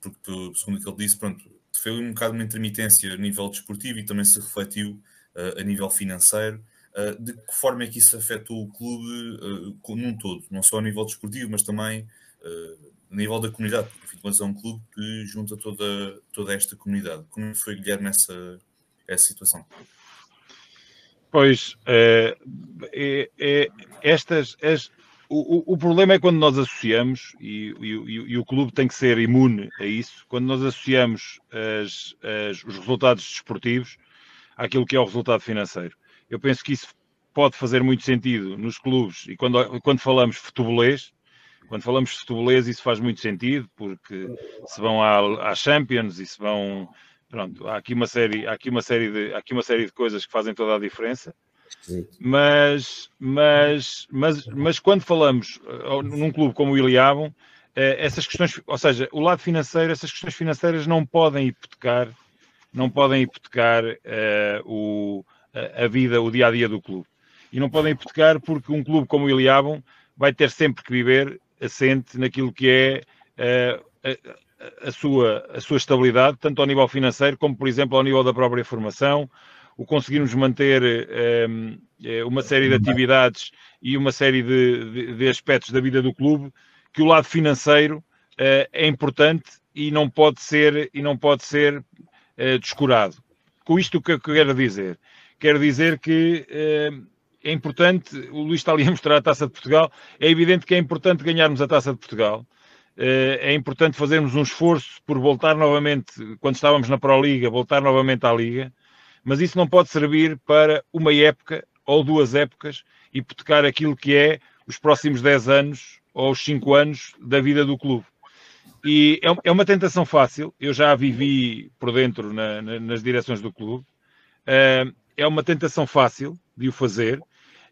porque segundo o que ele disse, pronto, foi um bocado uma intermitência a nível desportivo e também se refletiu a nível financeiro. De que forma é que isso afetou o clube num todo, não só a nível desportivo, mas também a nível da comunidade, porque afinal é um clube que junta toda esta comunidade. Como foi, Guilherme, nessa situação? Pois, o problema é quando nós associamos, e o clube tem que ser imune a isso, quando nós associamos os resultados desportivos àquilo que é o resultado financeiro. Eu penso que isso pode fazer muito sentido nos clubes, e quando falamos futebolês, isso faz muito sentido, porque se vão à Champions e se vão... Pronto, há aqui uma série de coisas que fazem toda a diferença. Mas quando falamos num clube como o Iliabum, essas questões, ou seja, o lado financeiro, essas questões financeiras não podem hipotecar a vida, o dia-a-dia do clube. E não podem hipotecar porque um clube como o Iliabum vai ter sempre que viver assente naquilo que é a sua estabilidade, tanto ao nível financeiro como, por exemplo, ao nível da própria formação, o conseguirmos manter uma série de atividades e uma série de aspectos da vida do clube, que o lado financeiro é importante e não pode ser descurado. Com isto, o que eu quero dizer? Quero dizer que é importante, o Luís está ali a mostrar a Taça de Portugal, é evidente que é importante ganharmos a Taça de Portugal, é importante fazermos um esforço por voltar novamente, quando estávamos na Proliga, voltar novamente à Liga, mas isso não pode servir para uma época ou duas épocas hipotecar aquilo que é os próximos 10 anos ou os 5 anos da vida do clube. E é uma tentação fácil, eu já a vivi por dentro nas direções do clube, é uma tentação fácil de o fazer,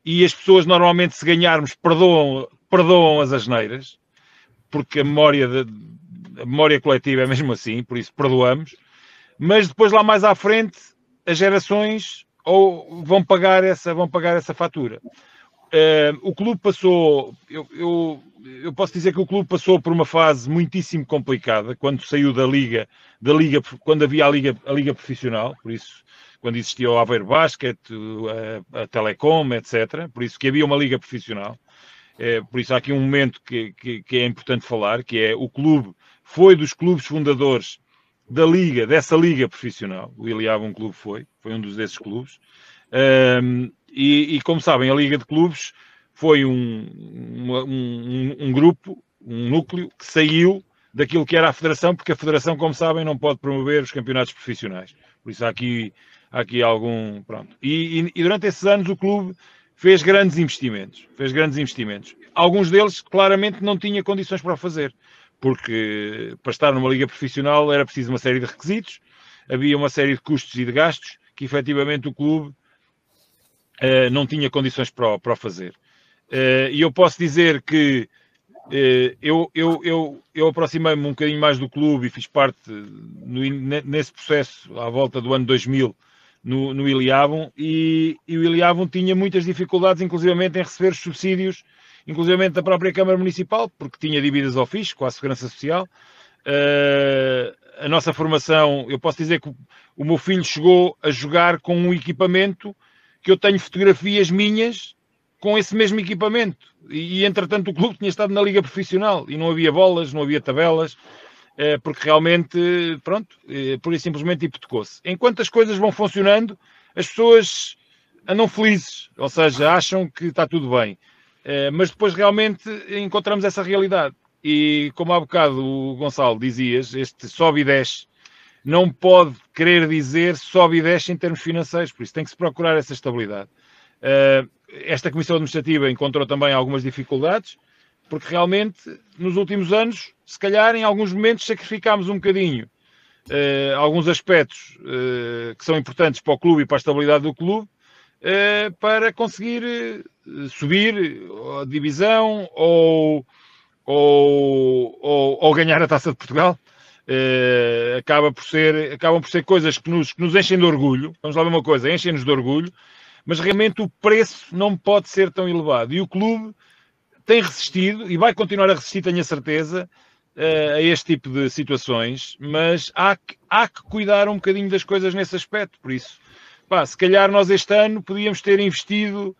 e as pessoas normalmente, se ganharmos, perdoam as asneiras, porque a memória coletiva é mesmo assim, por isso perdoamos, mas depois lá mais à frente as gerações ou vão pagar essa fatura. O clube passou, eu posso dizer que o clube passou por uma fase muitíssimo complicada, quando saiu da Liga, quando havia a Liga Profissional, por isso, quando existia o Aveiro Basket, a Telecom, etc., por isso que havia uma Liga Profissional. Por isso há aqui um momento que é importante falar, que é o clube, foi dos clubes fundadores da Liga, dessa Liga Profissional, o Iliabum Clube foi um desses clubes. E como sabem, a Liga de Clubes foi um grupo, um núcleo que saiu daquilo que era a Federação, porque a Federação, como sabem, não pode promover os campeonatos profissionais. Por isso há aqui algum... Pronto. E durante esses anos o clube fez grandes investimentos. Alguns deles, claramente, não tinha condições para o fazer, porque para estar numa Liga Profissional era preciso uma série de requisitos, havia uma série de custos e de gastos que, efetivamente, o clube não tinha condições para o fazer. E eu posso dizer que eu aproximei-me um bocadinho mais do clube e fiz parte nesse processo, à volta do ano 2000, no Iliabum, e o Iliabum tinha muitas dificuldades, inclusivamente em receber os subsídios, inclusivamente da própria Câmara Municipal, porque tinha dívidas ao fisco, à Segurança Social. A nossa formação, eu posso dizer que o meu filho chegou a jogar com um equipamento que eu tenho fotografias minhas com esse mesmo equipamento. E entretanto, o clube tinha estado na Liga Profissional e não havia bolas, não havia tabelas, porque realmente, pronto, pura e simplesmente hipotecou-se. Enquanto as coisas vão funcionando, as pessoas andam felizes, ou seja, acham que está tudo bem. Mas depois realmente encontramos essa realidade. E como há bocado o Gonçalo dizias, este sobe e desce, não pode querer dizer sobe e desce em termos financeiros, por isso tem que se procurar essa estabilidade. Esta Comissão Administrativa encontrou também algumas dificuldades, porque realmente, nos últimos anos, se calhar em alguns momentos sacrificámos um bocadinho alguns aspectos que são importantes para o clube e para a estabilidade do clube, para conseguir subir a divisão ou ganhar a Taça de Portugal. Acabam por ser coisas que nos enchem de orgulho, vamos lá ver uma coisa, enchem-nos de orgulho, mas realmente o preço não pode ser tão elevado, e o clube tem resistido e vai continuar a resistir, tenho a certeza, a este tipo de situações, mas há que cuidar um bocadinho das coisas nesse aspecto. Por isso, se calhar nós este ano podíamos ter investido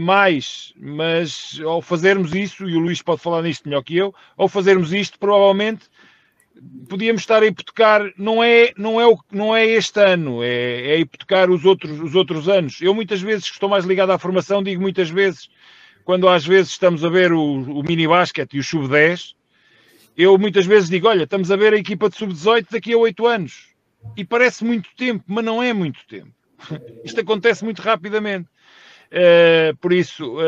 mais, mas ao fazermos isso, e o Luís pode falar nisto melhor que eu, ao fazermos isto, provavelmente podíamos estar a hipotecar, não é este ano, é hipotecar os outros anos. Eu muitas vezes, que estou mais ligado à formação, digo muitas vezes, quando às vezes estamos a ver o mini basquete e o sub-10, eu muitas vezes digo, olha, estamos a ver a equipa de sub-18 daqui a 8 anos. E parece muito tempo, mas não é muito tempo. Isto acontece muito rapidamente. Por isso,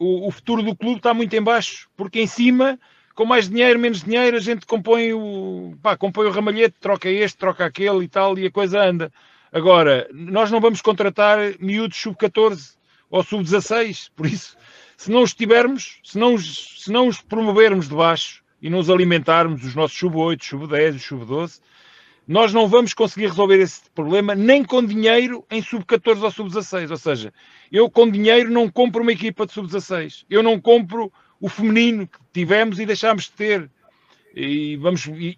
o futuro do clube está muito em baixo, porque em cima... Com mais dinheiro, menos dinheiro, a gente compõe o ramalhete, troca este, troca aquele e tal, e a coisa anda. Agora, nós não vamos contratar miúdos sub-14 ou sub-16, por isso, se não os tivermos, se não os promovermos de baixo e não os alimentarmos, os nossos sub-8, sub-10, sub-12, nós não vamos conseguir resolver esse problema nem com dinheiro em sub-14 ou sub-16. Ou seja, eu com dinheiro não compro uma equipa de sub-16, eu não compro... o feminino que tivemos e deixámos de ter. E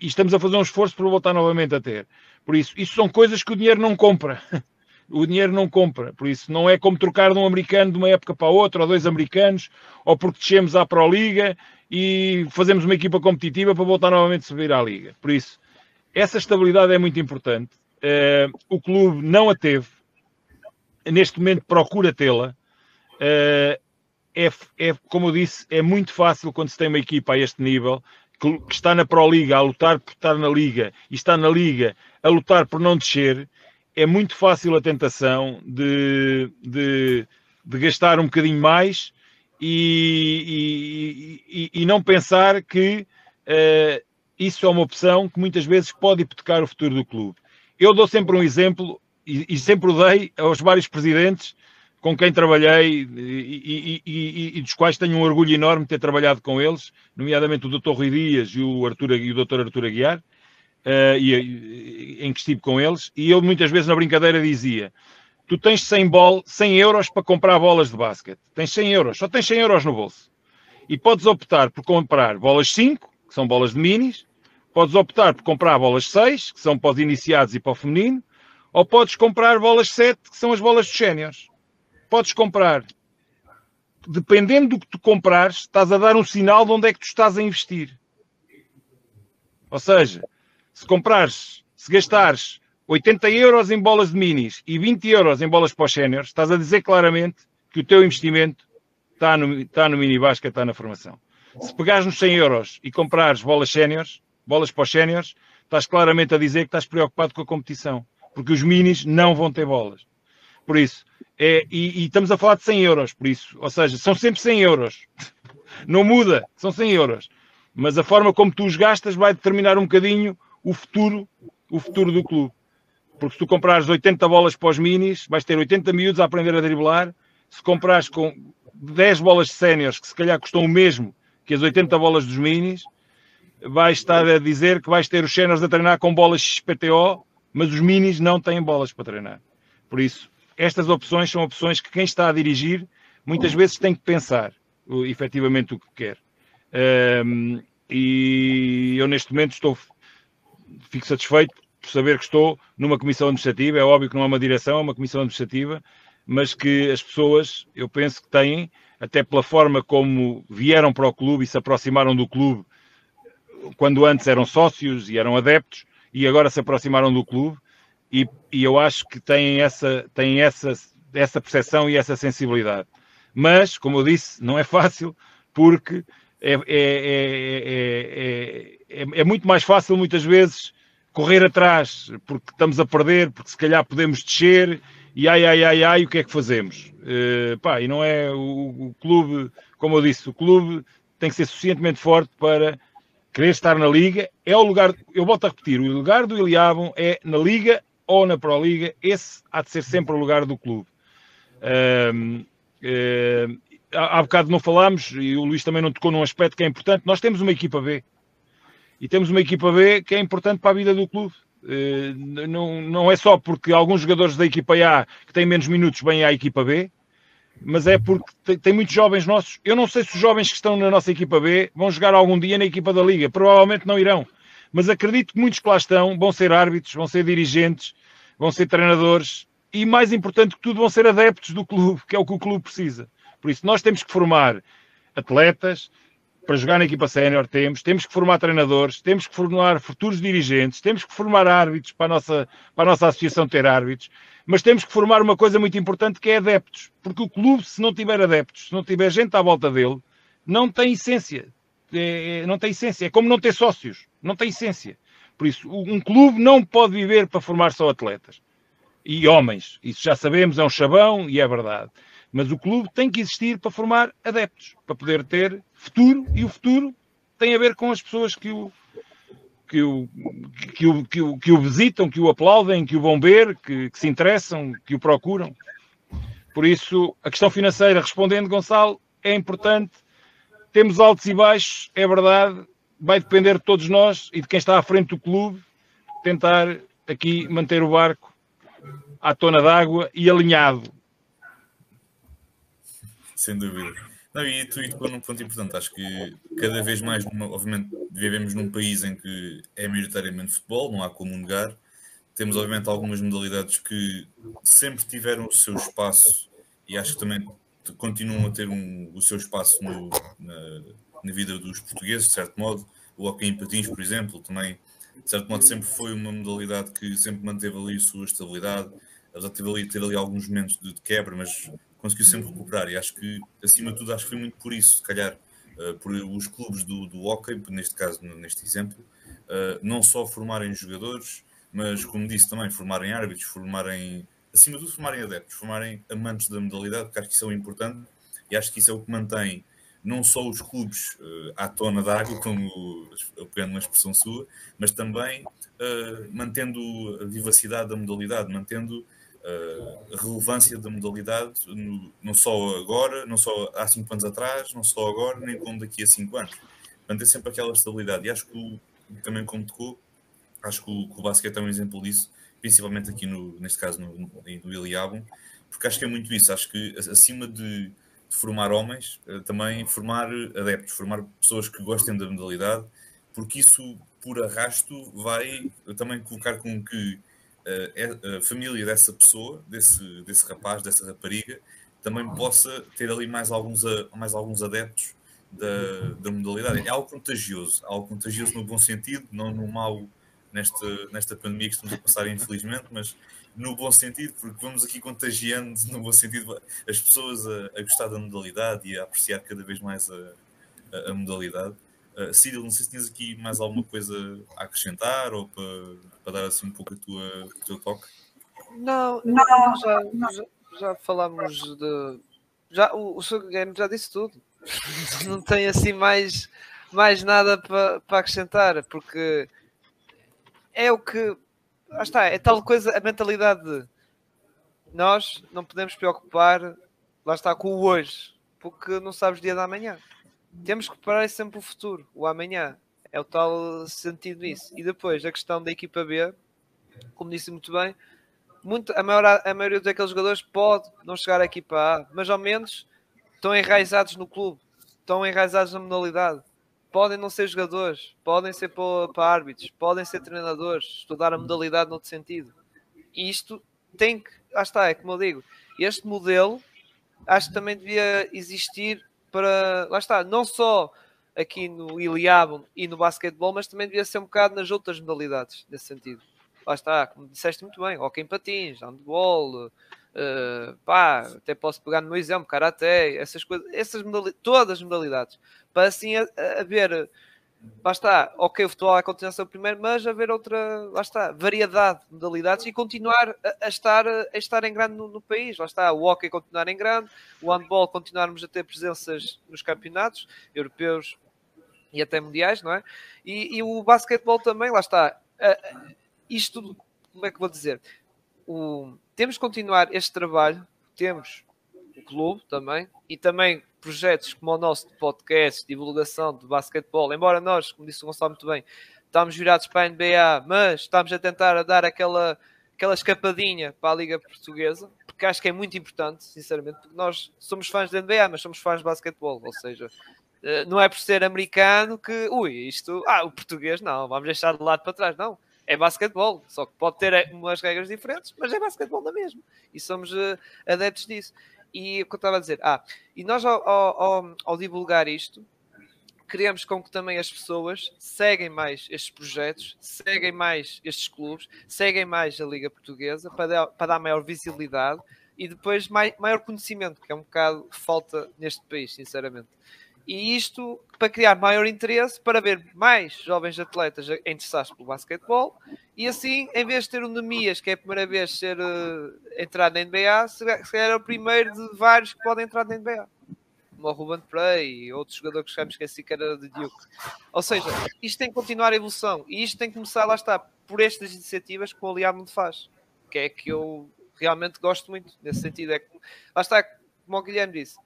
estamos a fazer um esforço para voltar novamente a ter. Por isso, isso são coisas que o dinheiro não compra. O dinheiro não compra. Por isso, não é como trocar de um americano de uma época para outra, ou dois americanos, ou porque descemos à Proliga e fazemos uma equipa competitiva para voltar novamente a subir à Liga. Por isso, essa estabilidade é muito importante. O clube não a teve. Neste momento procura tê-la. Como eu disse, é muito fácil quando se tem uma equipa a este nível, que está na Proliga a lutar por estar na Liga e está na Liga a lutar por não descer, é muito fácil a tentação de gastar um bocadinho mais e não pensar que isso é uma opção que muitas vezes pode hipotecar o futuro do clube. Eu dou sempre um exemplo e sempre o dei aos vários presidentes com quem trabalhei e dos quais tenho um orgulho enorme de ter trabalhado com eles, nomeadamente o Dr. Rui Dias e o Dr. Artur Aguiar, em que estive com eles, e eu muitas vezes na brincadeira dizia: tu tens 100 euros para comprar bolas de basquete, tens 100 euros, só tens 100 euros no bolso, e podes optar por comprar bolas 5, que são bolas de minis, podes optar por comprar bolas 6, que são para os iniciados e para o feminino, ou podes comprar bolas 7, que são as bolas dos séniores. Podes comprar. Dependendo do que tu comprares, estás a dar um sinal de onde é que tu estás a investir. Ou seja, se gastares 80 euros em bolas de minis e 20 euros em bolas para os séniores, estás a dizer claramente que o teu investimento está no minibasca, está na formação. Se pegares nos 100 euros e comprares bolas para os séniores, estás claramente a dizer que estás preocupado com a competição, porque os minis não vão ter bolas. Por isso, estamos a falar de 100 euros, por isso, ou seja, são sempre 100 euros, não muda, são 100 euros, mas a forma como tu os gastas vai determinar um bocadinho o futuro do clube, porque se tu comprares 80 bolas para os minis, vais ter 80 miúdos a aprender a driblar. Se comprares com 10 bolas de séniores, que se calhar custam o mesmo que as 80 bolas dos minis, vais estar a dizer que vais ter os séniores a treinar com bolas XPTO, mas os minis não têm bolas para treinar. Por isso, estas opções são opções que quem está a dirigir muitas vezes tem que pensar efetivamente o que quer. E eu neste momento fico satisfeito por saber que estou numa comissão administrativa. É óbvio que não é uma direção, é uma comissão administrativa, mas que as pessoas, eu penso que têm, até pela forma como vieram para o clube e se aproximaram do clube, quando antes eram sócios e eram adeptos, e agora se aproximaram do clube, e eu acho que têm essa percepção e essa sensibilidade. Mas, como eu disse, não é fácil, porque é muito mais fácil, muitas vezes, correr atrás, porque estamos a perder, porque se calhar podemos descer, e o que é que fazemos? E não é o clube, como eu disse, o clube tem que ser suficientemente forte para querer estar na Liga. É o lugar, eu volto a repetir, o lugar do Iliabum é na Liga ou na Proliga. Esse há de ser sempre o lugar do clube. Há bocado não falámos, e o Luís também não tocou num aspecto que é importante. Nós temos uma equipa B, e temos uma equipa B que é importante para a vida do clube. Não é só porque alguns jogadores da equipa A, que têm menos minutos, vêm à equipa B, mas é porque tem muitos jovens nossos. Eu não sei se os jovens que estão na nossa equipa B vão jogar algum dia na equipa da Liga, provavelmente não irão, mas acredito que muitos que lá estão vão ser árbitros, vão ser dirigentes, vão ser treinadores e, mais importante que tudo, vão ser adeptos do clube, que é o que o clube precisa. Por isso, nós temos que formar atletas para jogar na equipa sénior, temos que formar treinadores, temos que formar futuros dirigentes, temos que formar árbitros para a nossa associação ter árbitros, mas temos que formar uma coisa muito importante, que é adeptos, porque o clube, se não tiver adeptos, se não tiver gente à volta dele, não tem essência. Não tem essência, é como não ter sócios, não tem essência. Por isso, um clube não pode viver para formar só atletas e homens, isso já sabemos, é um chavão e é verdade. Mas o clube tem que existir para formar adeptos, para poder ter futuro, e o futuro tem a ver com as pessoas que o visitam, que o aplaudem, que o vão ver, que se interessam, que o procuram. Por isso, a questão financeira, respondendo, Gonçalo, é importante. Temos altos e baixos, é verdade, vai depender de todos nós e de quem está à frente do clube, tentar aqui manter o barco à tona d'água e alinhado. Sem dúvida. Não, e tu tocou num ponto importante. Acho que cada vez mais, obviamente, vivemos num país em que é maioritariamente futebol, não há como negar. Temos, obviamente, algumas modalidades que sempre tiveram o seu espaço e acho que também continuam a ter o seu espaço na vida dos portugueses, de certo modo. O hockey em patins, por exemplo, também, de certo modo, sempre foi uma modalidade que sempre manteve ali a sua estabilidade. Apesar de ter ali alguns momentos de quebra, mas conseguiu sempre recuperar, e acho que, acima de tudo, acho que foi muito por isso, se calhar, por os clubes do hóquei, neste caso, neste exemplo, não só formarem jogadores, mas, como disse também, formarem árbitros, formarem, acima de tudo, formarem adeptos, formarem amantes da modalidade, porque acho que isso é o importante, e acho que isso é o que mantém não só os clubes à tona da água, como pegando uma expressão sua, mas também mantendo a vivacidade da modalidade, mantendo a relevância da modalidade, não só agora, não só há 5 anos atrás, não só agora, nem como daqui a 5 anos. Manter sempre aquela estabilidade. E acho que, também como tocou, acho que o basquete é um exemplo disso, principalmente aqui, neste caso, no Iliabum, porque acho que é muito isso. Acho que, acima de formar homens, também formar adeptos, formar pessoas que gostem da modalidade, porque isso, por arrasto, vai também colocar com que a família dessa pessoa, desse rapaz, dessa rapariga, também possa ter ali mais alguns adeptos da modalidade. É algo contagioso no bom sentido, não no mau, nesta pandemia que estamos a passar, infelizmente, mas no bom sentido, porque vamos aqui contagiando, no bom sentido, as pessoas a gostar da modalidade e a apreciar cada vez mais a modalidade. Cirilo, não sei se tens aqui mais alguma coisa a acrescentar, ou para dar assim um pouco o teu toque. Não, já falámos de... O Sr. Guilherme já disse tudo. Não tem assim mais nada para acrescentar, porque é o que... Ah, está, é tal coisa, a mentalidade de nós não podemos preocupar, lá está, com o hoje, porque não sabes o dia da amanhã. Temos que preparar sempre o futuro, o amanhã. É o tal sentido disso. E depois, a questão da equipa B, como disse muito bem, a maioria daqueles jogadores pode não chegar à equipa A, mas ao menos estão enraizados no clube, estão enraizados na modalidade. Podem não ser jogadores, podem ser para árbitros, podem ser treinadores, estudar a modalidade noutro sentido. E isto tem que... Ah, está, é como eu digo. Este modelo, acho que também devia existir para... Lá está, não só aqui no Iliabum e no basquetebol, mas também devia ser um bocado nas outras modalidades, nesse sentido. Lá está, como disseste muito bem, hóquei em patins, handball, até posso pegar no meu exemplo, karaté, essas coisas, todas as modalidades, para assim haver, lá está, ok, o futebol é a continuação primeiro, mas haver outra, lá está, variedade de modalidades e continuar a estar em grande no país. Lá está, o hóquei continuar em grande, o handball continuarmos a ter presenças nos campeonatos europeus e até mundiais, não é? E o basquetebol também, lá está, isto tudo, como é que vou dizer? Temos que continuar este trabalho, temos o clube também, e também projetos como o nosso de podcast, divulgação de basquetebol, embora nós, como disse o Gonçalo muito bem, estamos virados para a NBA, mas estamos a tentar dar aquela escapadinha para a Liga Portuguesa, porque acho que é muito importante, sinceramente, porque nós somos fãs da NBA, mas somos fãs de basquetebol, ou seja, não é por ser americano que, o português não, vamos deixar de lado para trás, não. É basquetebol, só que pode ter umas regras diferentes, mas é basquetebol na mesma. E somos adeptos disso. E o que eu estava a dizer? E nós, ao divulgar isto, queremos com que também as pessoas seguem mais estes projetos, seguem mais estes clubes, seguem mais a Liga Portuguesa, para dar maior visibilidade e depois maior conhecimento, que é um bocado que falta neste país, sinceramente. E isto para criar maior interesse, para ver mais jovens atletas interessados pelo basquetebol, e assim, em vez de ter o Neemias, que é a primeira vez de ser entrado na NBA, será o primeiro de vários que podem entrar na NBA, como o Ruben Prey e outro jogador que já me esqueci que era de Duke. Ou seja, isto tem que continuar a evolução, e isto tem que começar, lá está, por estas iniciativas que o Iliabum faz, que é que eu realmente gosto muito nesse sentido. É que, lá está, como o Guilherme disse,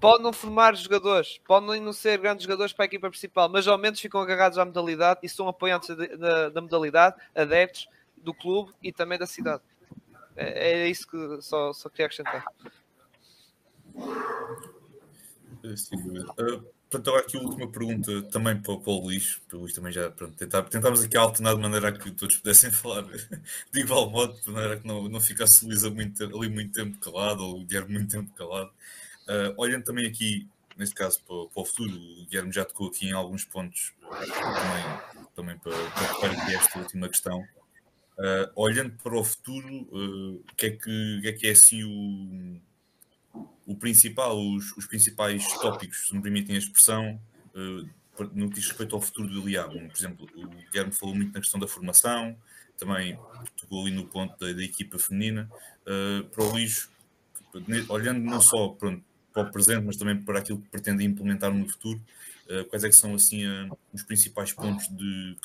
pode não formar jogadores, podem não ser grandes jogadores para a equipa principal, mas ao menos ficam agarrados à modalidade e são apoiantes da modalidade, adeptos do clube e também da cidade. É isso que só queria acrescentar. Portanto, agora aqui a última pergunta também para o Luís. Para o Luís também já tentámos aqui alternar de maneira a que todos pudessem falar de igual modo, de maneira que não ficasse o Luís ali muito tempo calado, ou o Guilherme muito tempo calado. Olhando também aqui, neste caso, para o futuro, o Guilherme já tocou aqui em alguns pontos, também para esta última questão. Olhando para o futuro, o que é que é assim o principal, os principais tópicos, se me permitem a expressão, no que diz respeito ao futuro do Iliabum. Por exemplo, o Guilherme falou muito na questão da formação, também tocou ali no ponto da equipa feminina. Para o Luís, olhando não só para o presente, mas também para aquilo que pretende implementar no futuro, quais é que são assim os principais pontos que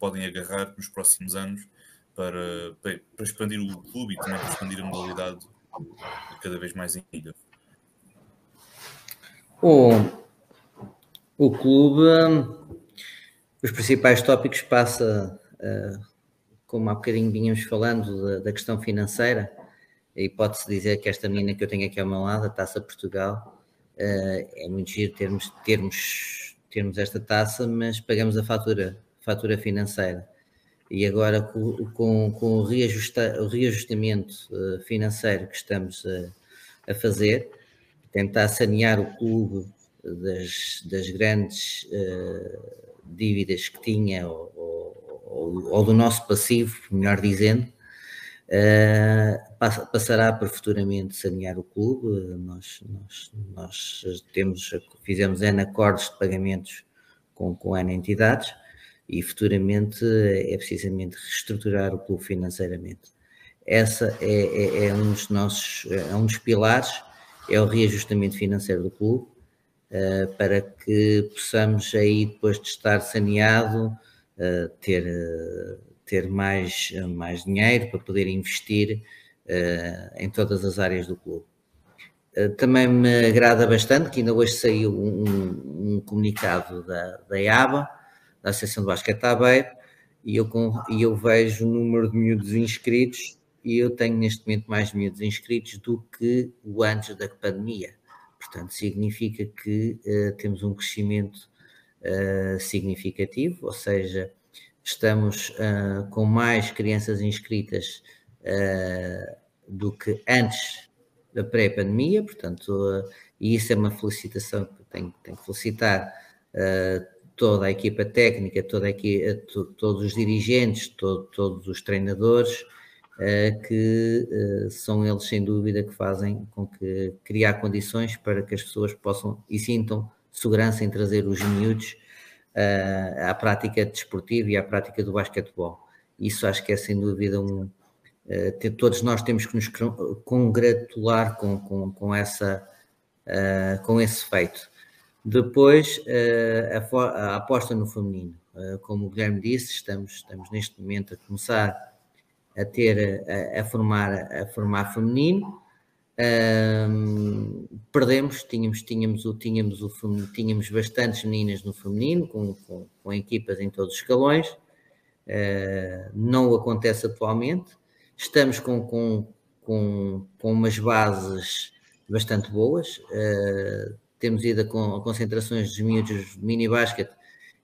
podem agarrar nos próximos anos para expandir o clube e também para expandir a modalidade cada vez mais ainda? O clube, os principais tópicos passa, como há bocadinho vínhamos falando, da questão financeira, e pode-se dizer que esta menina que eu tenho aqui ao meu lado, a Taça Portugal, é muito giro termos esta taça, mas pagamos a fatura financeira. E agora com o reajustamento financeiro que estamos a fazer, tentar sanear o clube das grandes dívidas que tinha, ou do nosso passivo, melhor dizendo, passará por futuramente sanear o clube. Fizemos N acordos de pagamentos com N entidades, e futuramente é precisamente reestruturar o clube financeiramente. Essa é um dos nossos pilares, é o reajustamento financeiro do clube, para que possamos aí, depois de estar saneado, ter mais dinheiro para poder investir em todas as áreas do clube. Também me agrada bastante que ainda hoje saiu um comunicado da IABA, da Associação de Basquete de Aveiro, e eu vejo o número de miúdos inscritos, e eu tenho neste momento mais miúdos inscritos do que o antes da pandemia. Portanto, significa que temos um crescimento significativo, ou seja, estamos com mais crianças inscritas do que antes da pré-pandemia, portanto, e isso é uma felicitação que tenho que felicitar toda a equipa técnica, todos os dirigentes, todos os treinadores, que são eles, sem dúvida, que fazem com que criar condições para que as pessoas possam e sintam segurança em trazer os miúdos à prática desportiva e à prática do basquetebol. Isso acho que é, sem dúvida, todos nós temos que nos congratular com esse feito. Depois, a aposta no feminino. Como o Guilherme disse, estamos neste momento a começar a formar feminino. Perdemos, tínhamos bastantes meninas no feminino, com equipas em todos os escalões. Não acontece atualmente. Estamos com umas bases bastante boas. Temos ido a concentrações dos miúdos de mini-basket,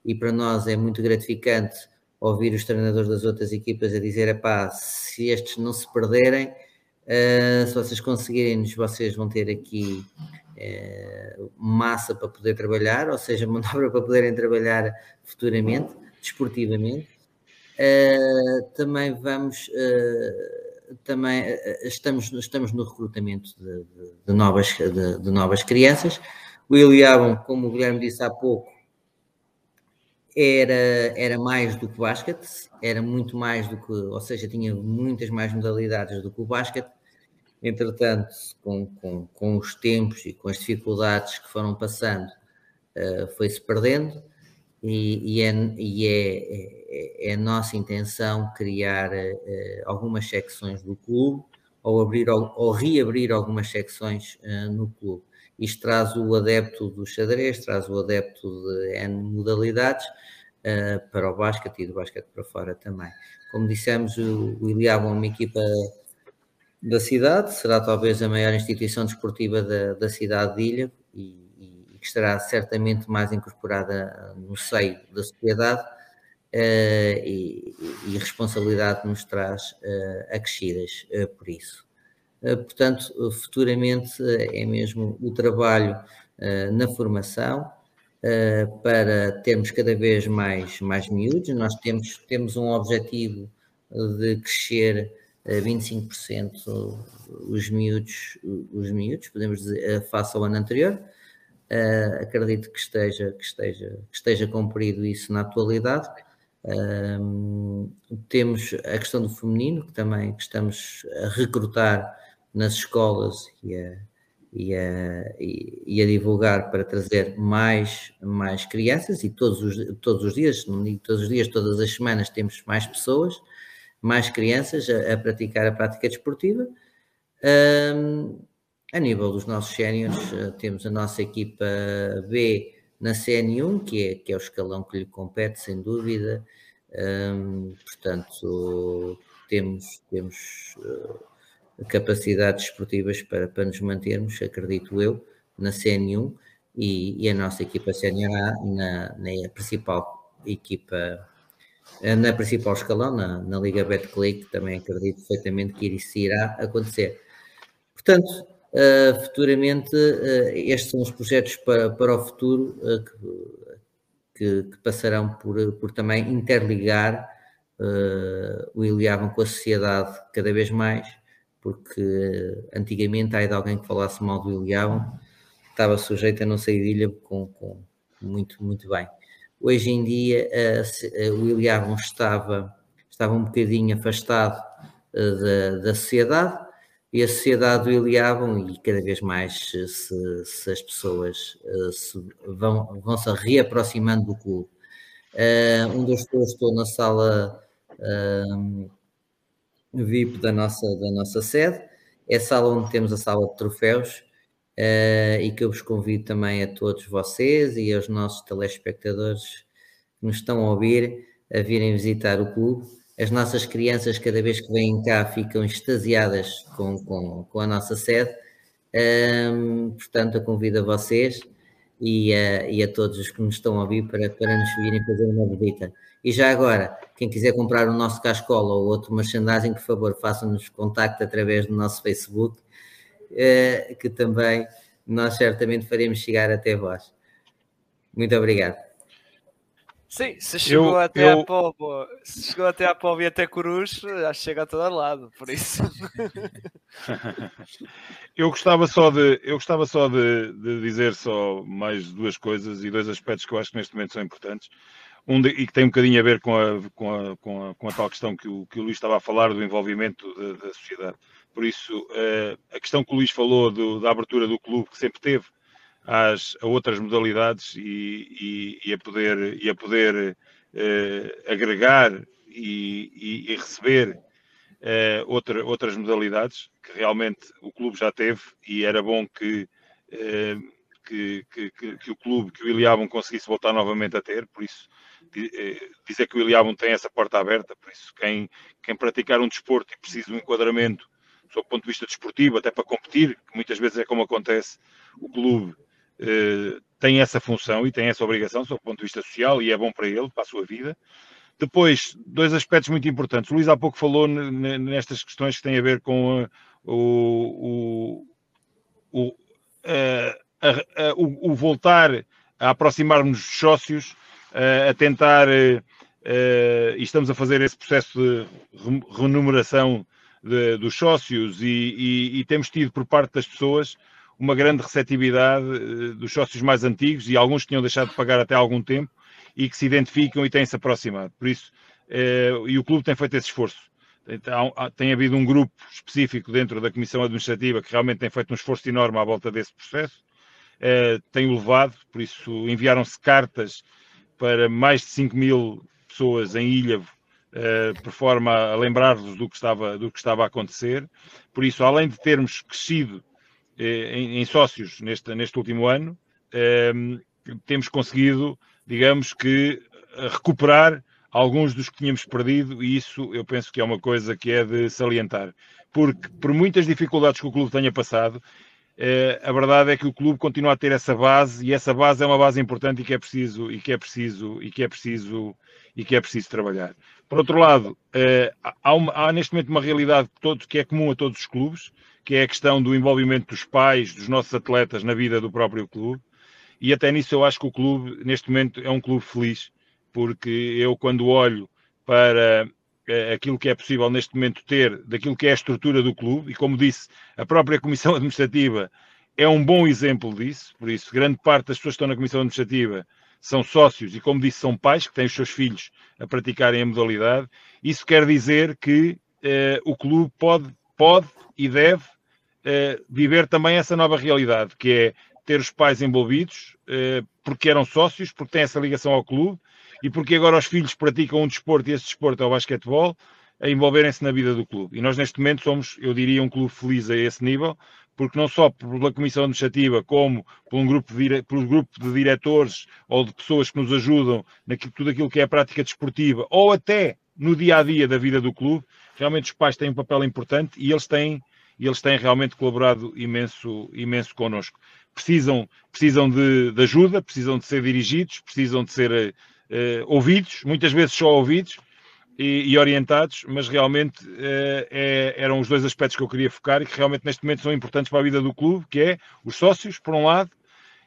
e para nós é muito gratificante ouvir os treinadores das outras equipas a dizer: se estes não se perderem, se vocês conseguirem-nos, vocês vão ter aqui massa para poder trabalhar, ou seja, manobra para poderem trabalhar futuramente, desportivamente. Também estamos no recrutamento de novas crianças. O Iliabum, como o Guilherme disse há pouco, era mais do que o basquete, era muito mais do que, ou seja, tinha muitas mais modalidades do que o basquete. Entretanto, com os tempos e com as dificuldades que foram passando, foi-se perdendo, e é a nossa intenção criar algumas secções do clube, ou reabrir algumas secções no clube. Isto traz o adepto do xadrez, traz o adepto de N modalidades para o basquete, e do basquete para fora também. Como dissemos, o Iliabum é uma equipa da cidade, será talvez a maior instituição desportiva da cidade de Ílhavo, e que estará certamente mais incorporada no seio da sociedade, e responsabilidade nos traz acrescidas por isso. Portanto, futuramente é mesmo o trabalho na formação, para termos cada vez mais miúdos. Nós temos um objetivo de crescer 25% os miúdos, podemos dizer, face ao ano anterior. Acredito que esteja cumprido isso na atualidade. Temos a questão do feminino, que também que estamos a recrutar nas escolas e a divulgar para trazer mais crianças, e todos os dias, não digo todos os dias, todas as semanas temos mais pessoas, mais crianças a praticar a prática desportiva. A nível dos nossos séniores, temos a nossa equipa B na CN1, que é o escalão que lhe compete, sem dúvida. Portanto, temos capacidades desportivas para nos mantermos, acredito eu, na CN1, e a nossa equipa sénior A na principal equipa, na principal escalão, na Liga Betclic, também acredito perfeitamente que isso irá acontecer. Portanto, futuramente, estes são os projetos para o futuro, que passarão por também interligar o Iliabum com a sociedade cada vez mais, porque antigamente, aí de alguém que falasse mal do Iliabum estava sujeito a não sair de Ílhavo com muito bem. Hoje em dia, o Iliabum estava um bocadinho afastado da sociedade, e a sociedade do Iliabum, e cada vez mais se as pessoas vão se reaproximando do clube. Onde eu estou na sala VIP da nossa sede, é a sala onde temos a sala de troféus, e que eu vos convido também a todos vocês e aos nossos telespectadores que nos estão a ouvir a virem visitar o clube. As nossas crianças, cada vez que vêm cá, ficam extasiadas com a nossa sede. Portanto, eu convido a vocês e a todos os que nos estão a ouvir para nos virem fazer uma visita. E já agora, quem quiser comprar o nosso Cascola ou outro merchandising, por favor, façam-nos contacto através do nosso Facebook, que também nós certamente faremos chegar até vós. Muito obrigado. Sim, se chegou até à Póvoa e até Corus, acho que chega a todo lado, por isso. Eu gostava só de dizer só mais duas coisas e dois aspectos que eu acho que neste momento são importantes. E que tem um bocadinho a ver com a tal questão que o Luís estava a falar do envolvimento da sociedade. Por isso, a questão que o Luís falou da abertura do clube, que sempre teve, a outras modalidades e a poder agregar e receber outras modalidades que realmente o clube já teve, e era bom que o clube, que o Iliabum conseguisse voltar novamente a ter. Por isso, dizer que o Iliabum tem essa porta aberta. Por isso, quem praticar um desporto e precisa de um enquadramento sob o ponto de vista desportivo, até para competir, que muitas vezes é como acontece, o clube tem essa função e tem essa obrigação, sob o ponto de vista social, e é bom para ele, para a sua vida. Depois, dois aspectos muito importantes. O Luís há pouco falou nestas questões que têm a ver com o voltar a aproximar-nos dos sócios, a tentar, e estamos a fazer esse processo de remuneração dos sócios, e temos tido por parte das pessoas uma grande receptividade dos sócios mais antigos, e alguns que tinham deixado de pagar até há algum tempo e que se identificam e têm-se aproximado. Por isso, e o clube tem feito esse esforço. Tem havido um grupo específico dentro da Comissão Administrativa que realmente tem feito um esforço enorme à volta desse processo, tem o levado. Por isso, enviaram-se cartas para mais de 5 mil pessoas em Ílhavo, por forma a lembrar-vos do que estava a acontecer. Por isso, além de termos crescido em sócios neste último ano, temos conseguido, digamos que, recuperar alguns dos que tínhamos perdido, e isso eu penso que é uma coisa que é de salientar, porque por muitas dificuldades que o clube tenha passado, a verdade é que o clube continua a ter essa base, e essa base é uma base importante e que é preciso trabalhar. Por outro lado, há neste momento uma realidade que é comum a todos os clubes, que é a questão do envolvimento dos pais, dos nossos atletas, na vida do próprio clube. E até nisso eu acho que o clube, neste momento, é um clube feliz, porque eu, quando olho para aquilo que é possível neste momento ter daquilo que é a estrutura do clube, e como disse, a própria Comissão Administrativa é um bom exemplo disso. Por isso, grande parte das pessoas que estão na Comissão Administrativa são sócios e, como disse, são pais que têm os seus filhos a praticarem a modalidade. Isso quer dizer que o clube pode e deve viver também essa nova realidade, que é ter os pais envolvidos, porque eram sócios, porque têm essa ligação ao clube, e porque agora os filhos praticam um desporto, e esse desporto é o basquetebol, a envolverem-se na vida do clube. E nós, neste momento, somos, eu diria, um clube feliz a esse nível, porque não só pela comissão administrativa, como por um grupo de diretores ou de pessoas que nos ajudam naquilo, tudo aquilo que é a prática desportiva, ou até no dia-a-dia da vida do clube, realmente os pais têm um papel importante e eles têm realmente colaborado imenso connosco. Precisam de ajuda, precisam de ser dirigidos, precisam de ser ouvidos, muitas vezes só ouvidos e orientados, mas realmente eram os dois aspectos que eu queria focar e que realmente neste momento são importantes para a vida do clube, que é os sócios, por um lado,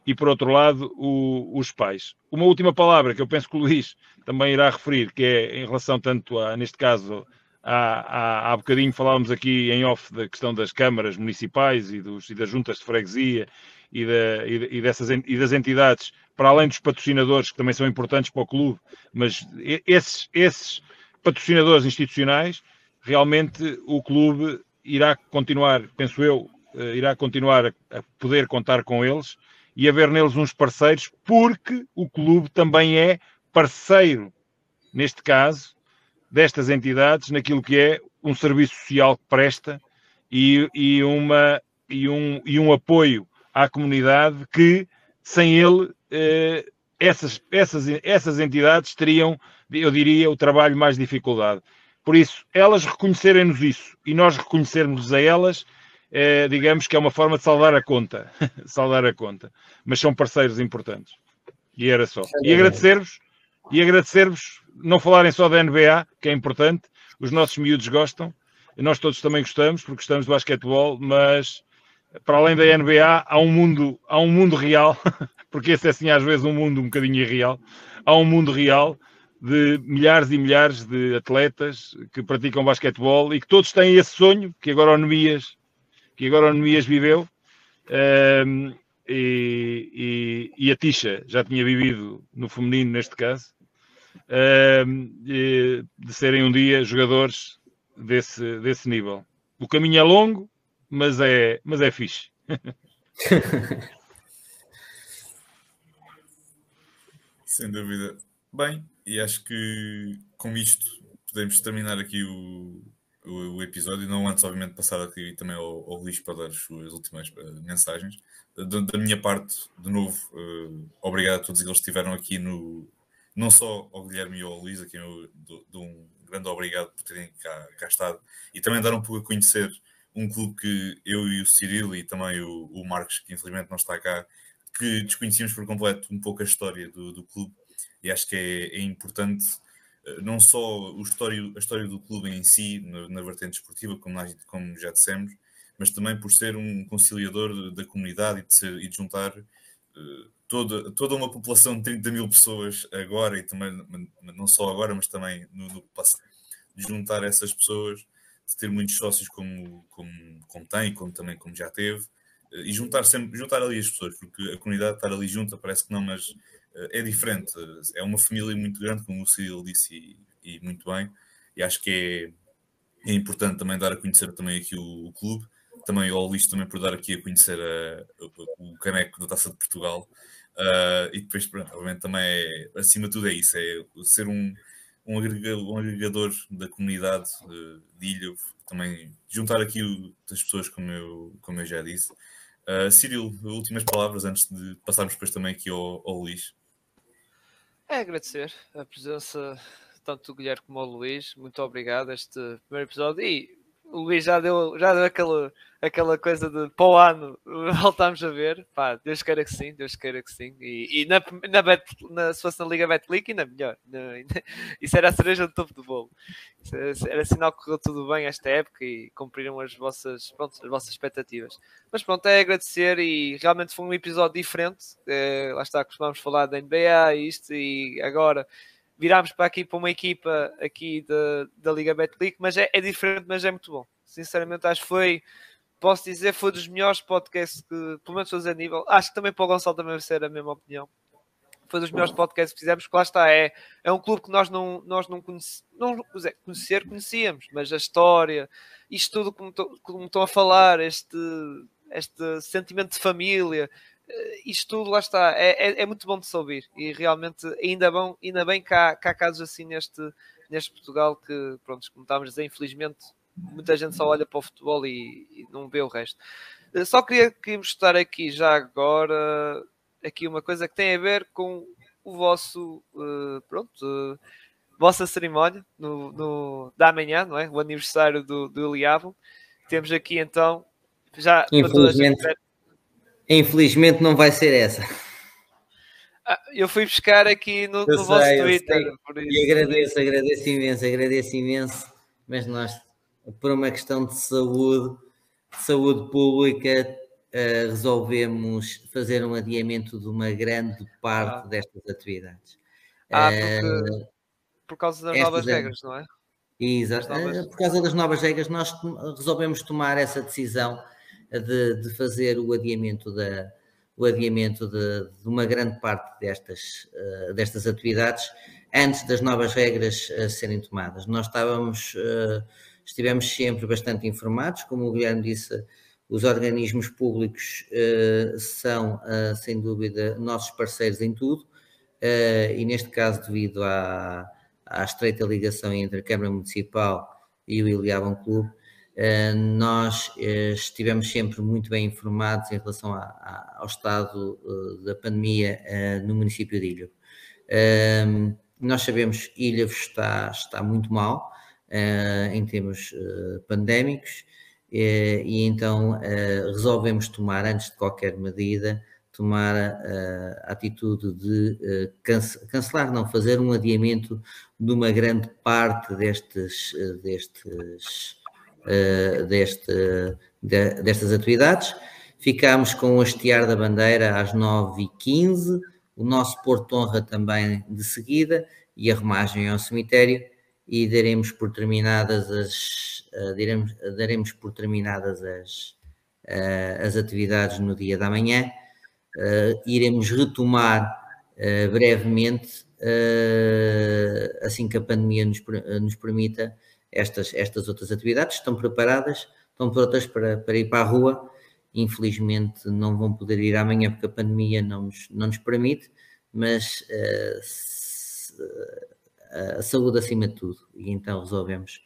e por outro lado, os pais. Uma última palavra que eu penso que o Luís também irá referir, que é em relação tanto, neste caso, há bocadinho falávamos aqui em off da questão das câmaras municipais e das juntas de freguesia e das entidades, para além dos patrocinadores, que também são importantes para o clube, mas esses patrocinadores institucionais, realmente o clube irá continuar, penso eu, irá continuar a poder contar com eles e haver neles uns parceiros, porque o clube também é parceiro, neste caso, destas entidades naquilo que é um serviço social que presta e um apoio à comunidade que, sem ele, essas entidades teriam, eu diria, o trabalho mais dificuldade. Por isso, elas reconhecerem-nos isso e nós reconhecermos a elas, digamos que é uma forma de saldar a conta. Mas são parceiros importantes. E era só. E agradecer-vos, não falarem só da NBA, que é importante, os nossos miúdos gostam, nós todos também gostamos, porque gostamos do basquetebol, mas para além da NBA há um mundo real, porque esse é assim às vezes um mundo um bocadinho irreal, há um mundo real de milhares e milhares de atletas que praticam basquetebol e que todos têm esse sonho, que agora o Neemias viveu, e a Tisha já tinha vivido no feminino neste caso, de serem um dia jogadores desse nível. O caminho é longo, mas é fixe. Sem dúvida. Bem, e acho que com isto podemos terminar aqui o episódio, não antes obviamente passar aqui também ao Luís para dar as suas últimas mensagens. Da minha parte, de novo, obrigado a todos eles que estiveram aqui, não só ao Guilherme e ao Luís, a quem eu dou um grande obrigado por terem cá estado, e também dar um pouco a conhecer um clube que eu e o Cirilo e também o Marcos, que infelizmente não está cá, que desconhecíamos por completo um pouco a história do clube, e acho que é importante não só a história do clube em si, na vertente esportiva, como já dissemos, mas também por ser um conciliador da comunidade e de juntar toda uma população de 30 mil pessoas agora, e também, não só agora, mas também no passado, de juntar essas pessoas, de ter muitos sócios como tem, como já teve, e juntar ali as pessoas, porque a comunidade estar ali junta parece que não, mas é diferente, é uma família muito grande, como o Cirilo disse, e muito bem, e acho que é importante também dar a conhecer também aqui o clube, também ao Luís também por dar aqui a conhecer o caneco da Taça de Portugal, e depois, pronto, obviamente também acima de tudo é isso, é ser um agregador da comunidade de Ílhavo, também juntar aqui das pessoas, como eu já disse. Cirilo, últimas palavras antes de passarmos depois também aqui ao Luís. É agradecer a presença tanto do Guilherme como ao Luís, muito obrigado a este primeiro episódio, e o Luís já deu aquela coisa de para o ano voltámos a ver. Pá, Deus queira que sim. E se fosse na Liga Betclic ainda melhor. Isso era a cereja do topo do bolo. Isso era sinal que correu tudo bem esta época e cumpriram as vossas expectativas. Mas pronto, é agradecer, e realmente foi um episódio diferente. Lá está, costumámos falar da NBA e isto, e agora virámos para aqui para uma equipa aqui da Liga Betclic, mas é diferente, mas é muito bom. Sinceramente, acho que foi, posso dizer, foi dos melhores podcasts que, pelo menos a nível, acho que também para o Gonçalo também vai ser a mesma opinião. Foi dos melhores podcasts que fizemos, porque lá está, é um clube que nós não conhecíamos, mas a história, isto tudo como estão a falar, este sentimento de família, isto tudo, lá está, é muito bom de se ouvir, e realmente ainda bem que há casos assim neste Portugal que, pronto, como estávamos a dizer, infelizmente muita gente só olha para o futebol e não vê o resto. Só queria mostrar aqui já agora aqui uma coisa que tem a ver com o vosso, vossa cerimónia da manhã, não é? O aniversário do Iliabum. Temos aqui então, já... Infelizmente não vai ser essa. Eu fui buscar aqui no vosso Twitter. Por isso. E agradeço imenso. Mas nós, por uma questão de saúde pública, resolvemos fazer um adiamento de uma grande parte destas atividades. Porque, por causa das novas regras, não é? Exato. Por causa das novas regras, nós resolvemos tomar essa decisão de fazer o adiamento de uma grande parte destas atividades antes das novas regras serem tomadas. Nós estivemos sempre bastante informados, como o Guilherme disse. Os organismos públicos são, sem dúvida, nossos parceiros em tudo, e neste caso, devido à estreita ligação entre a Câmara Municipal e o Iliabum Clube, nós estivemos sempre muito bem informados em relação ao estado da pandemia no município de Ílhavo. Nós sabemos que Ílhavo está muito mal em termos pandémicos, e então resolvemos tomar, antes de qualquer medida, a atitude de cancelar, não, fazer um adiamento de uma grande parte destas atividades. Ficámos com o hastear da bandeira às 9h15, o nosso Porto Honra também de seguida, e a remagem ao cemitério, e daremos por terminadas as atividades no dia da manhã. Iremos retomar brevemente, assim que a pandemia nos permita, estas outras atividades. Estão preparadas, estão prontas para ir para a rua. Infelizmente não vão poder ir amanhã porque a pandemia não nos permite, mas a saúde acima de tudo, e então resolvemos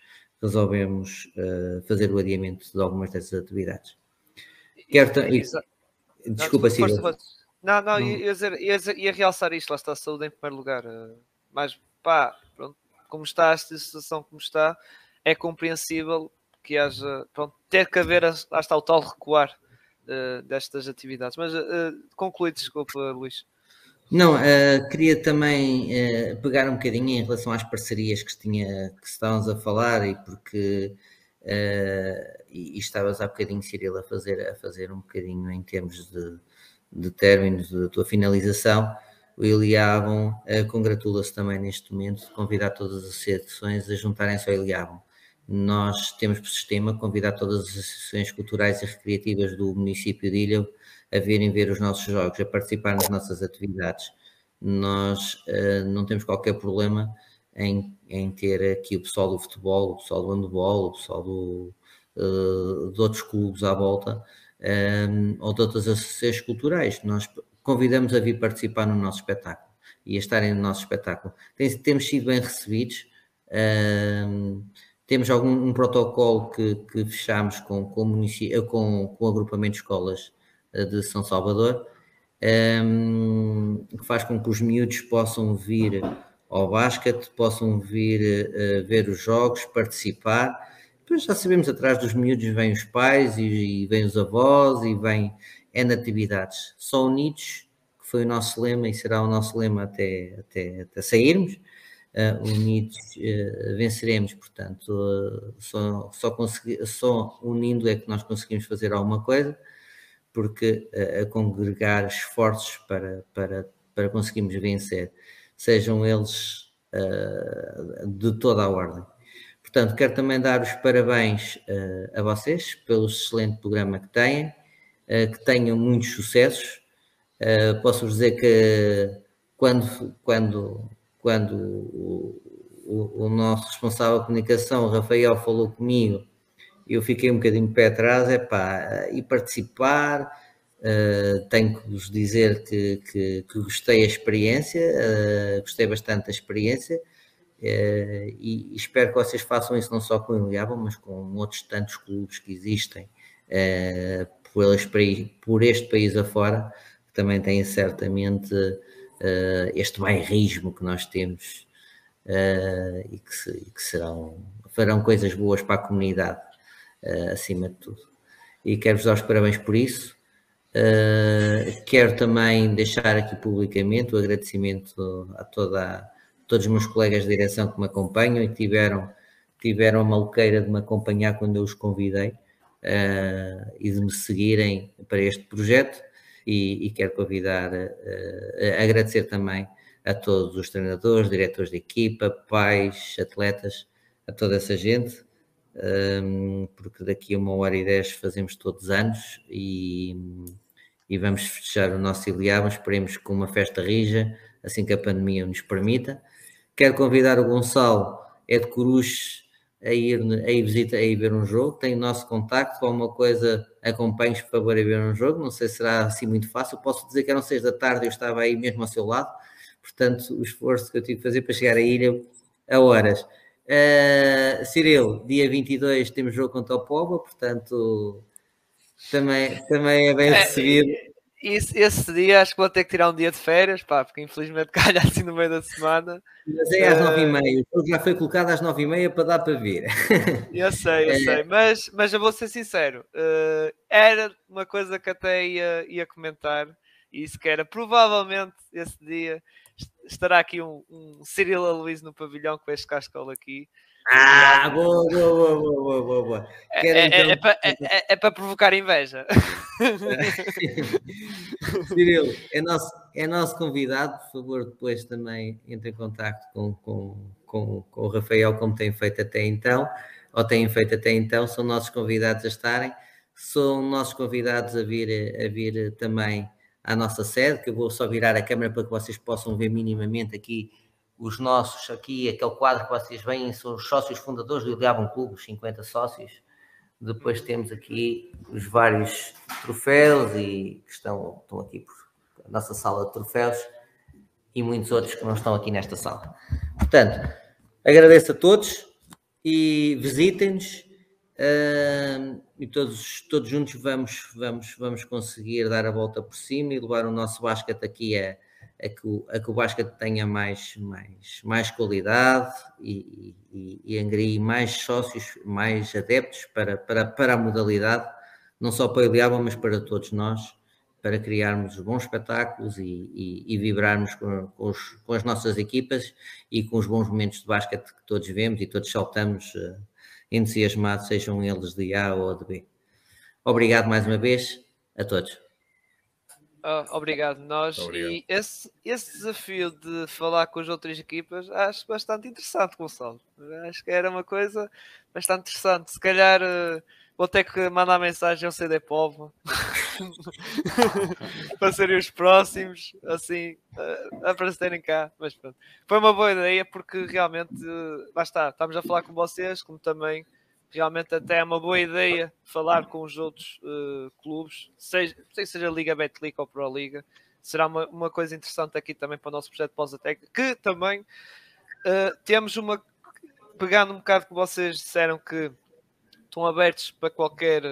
fazer o adiamento de algumas dessas atividades. Desculpa, Cirilo. Não, ia realçar isto, lá está a saúde em primeiro lugar. Mas, pronto, como está esta situação, como está, é compreensível que haja, pronto, ter que haver, lá está o tal recuar destas atividades. Mas conclui, desculpa, Luís. Não, queria também pegar um bocadinho em relação às parcerias que estávamos a falar, e porque estavas há bocadinho, Cirilo, a fazer um bocadinho em termos de términos da tua finalização. O Iliabum congratula-se também neste momento de convidar todas as associações a juntarem-se ao Iliabum. Nós temos por sistema convidar todas as associações culturais e recreativas do município de Ílhavo a virem ver os nossos jogos, a participar nas nossas atividades. Nós não temos qualquer problema em ter aqui o pessoal do futebol, o pessoal do handebol, o pessoal de outros clubes à volta, ou de outras associações culturais. Nós convidamos a vir participar no nosso espetáculo e a estarem no nosso espetáculo. Temos sido bem recebidos. Temos um protocolo que fechámos com o agrupamento de escolas de São Salvador, que faz com que os miúdos possam vir ao basquete, possam vir ver os jogos, participar. Depois já sabemos, atrás dos miúdos vêm os pais e vêm os avós e vêm natividades. Só unidos, que foi o nosso lema e será o nosso lema até sairmos, unidos venceremos. Portanto, só unindo é que nós conseguimos fazer alguma coisa, porque a congregar esforços para conseguirmos vencer, sejam eles de toda a ordem. Portanto, quero também dar os parabéns a vocês pelo excelente programa que tenham muitos sucessos. Posso-vos dizer que quando o nosso responsável de comunicação, o Rafael, falou comigo, eu fiquei um bocadinho de pé atrás, e participar, tenho que vos dizer que gostei da experiência, gostei bastante da experiência, e espero que vocês façam isso não só com o Iliabum, mas com outros tantos clubes que existem por este país afora, que também têm certamente este bairrismo que nós temos, farão coisas boas para a comunidade, acima de tudo. E quero-vos dar os parabéns por isso. Quero também deixar aqui publicamente o agradecimento a todos os meus colegas de direção que me acompanham e tiveram a maluqueira de me acompanhar quando eu os convidei e de me seguirem para este projeto, e quero agradecer também a todos os treinadores, diretores de equipa, pais, atletas, a toda essa gente, porque daqui a 1h10 fazemos todos anos e vamos fechar o nosso Iliabum, esperemos com uma festa rija, assim que a pandemia nos permita. Quero convidar o Gonçalo, é de Coruche, a ir ver um jogo. Tem o nosso contacto, alguma coisa, acompanhe-os para ver um jogo. Não sei se será assim muito fácil, posso dizer que eram 18h, eu estava aí mesmo ao seu lado, portanto o esforço que eu tive que fazer para chegar à ilha a horas. Cirilo, dia 22 temos jogo contra o Povo, portanto também é bem recebido. Esse dia acho que vou ter que tirar um dia de férias, porque infelizmente calha assim no meio da semana. Mas é às 9h30, já foi colocado às 9h30 para dar para vir. Eu sei, mas eu vou ser sincero, era uma coisa que até ia comentar, e isso que era, provavelmente esse dia estará aqui um Cirilo Aloísio no pavilhão com este Cascola aqui. Boa. É para provocar inveja. Cirilo, é nosso convidado. Por favor, depois também entre em contacto com o Rafael, como tem feito até então, são nossos convidados a estarem, são nossos convidados a vir também à nossa sede, que eu vou só virar a câmera para que vocês possam ver minimamente aqui os nossos, aqui, aquele quadro que vocês veem, são os sócios fundadores do Iliabum Clube, os 50 sócios. Depois temos aqui os vários troféus e que estão aqui por a nossa sala de troféus, e muitos outros que não estão aqui nesta sala. Portanto, agradeço a todos e visitem-nos, e todos juntos vamos conseguir dar a volta por cima e levar o nosso basquete aqui a que o basquete tenha mais qualidade e angrie mais sócios, mais adeptos para a modalidade, não só para o Iliabum, mas para todos nós, para criarmos bons espetáculos e vibrarmos com as nossas equipas e com os bons momentos de basquete que todos vemos e todos saltamos entusiasmados, sejam eles de A ou de B. Obrigado mais uma vez a todos. Obrigado, nós. Obrigado. E esse desafio de falar com as outras equipas acho bastante interessante, Gonçalo. Acho que era uma coisa bastante interessante. Se calhar vou ter que mandar mensagem ao CD Povo para serem os próximos, assim, aparecerem cá. Mas pronto, foi uma boa ideia, porque realmente, estamos a falar com vocês, como também. Realmente até é uma boa ideia falar com os outros clubes, seja Liga Betclic ou Proliga. Será uma coisa interessante aqui também para o nosso projeto Pausa Técnica, que também temos uma... Pegando um bocado que vocês disseram, que estão abertos para qualquer...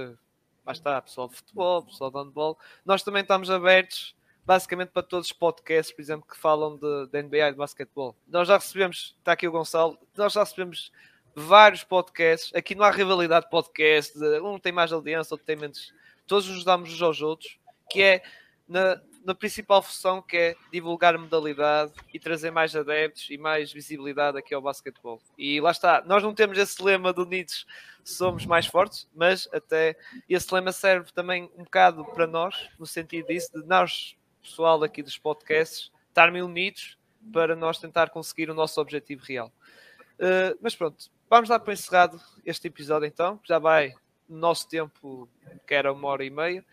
pessoal de futebol, pessoal de handball. Nós também estamos abertos basicamente para todos os podcasts, por exemplo, que falam de NBA e de basquetebol. Nós já recebemos... Está aqui o Gonçalo. Nós já recebemos... vários podcasts, aqui não há rivalidade de podcasts, um tem mais audiência, outro tem menos, todos nos damos uns aos outros, que é na principal função, que é divulgar a modalidade e trazer mais adeptos e mais visibilidade aqui ao basquetebol. E lá está, nós não temos esse lema do Unidos somos mais fortes, mas até esse lema serve também um bocado para nós, no sentido disso, de nós, pessoal aqui dos podcasts, estarmos unidos, para nós tentar conseguir o nosso objetivo real. Mas pronto, vamos lá para encerrado este episódio então, já vai no nosso tempo, que era 1h30.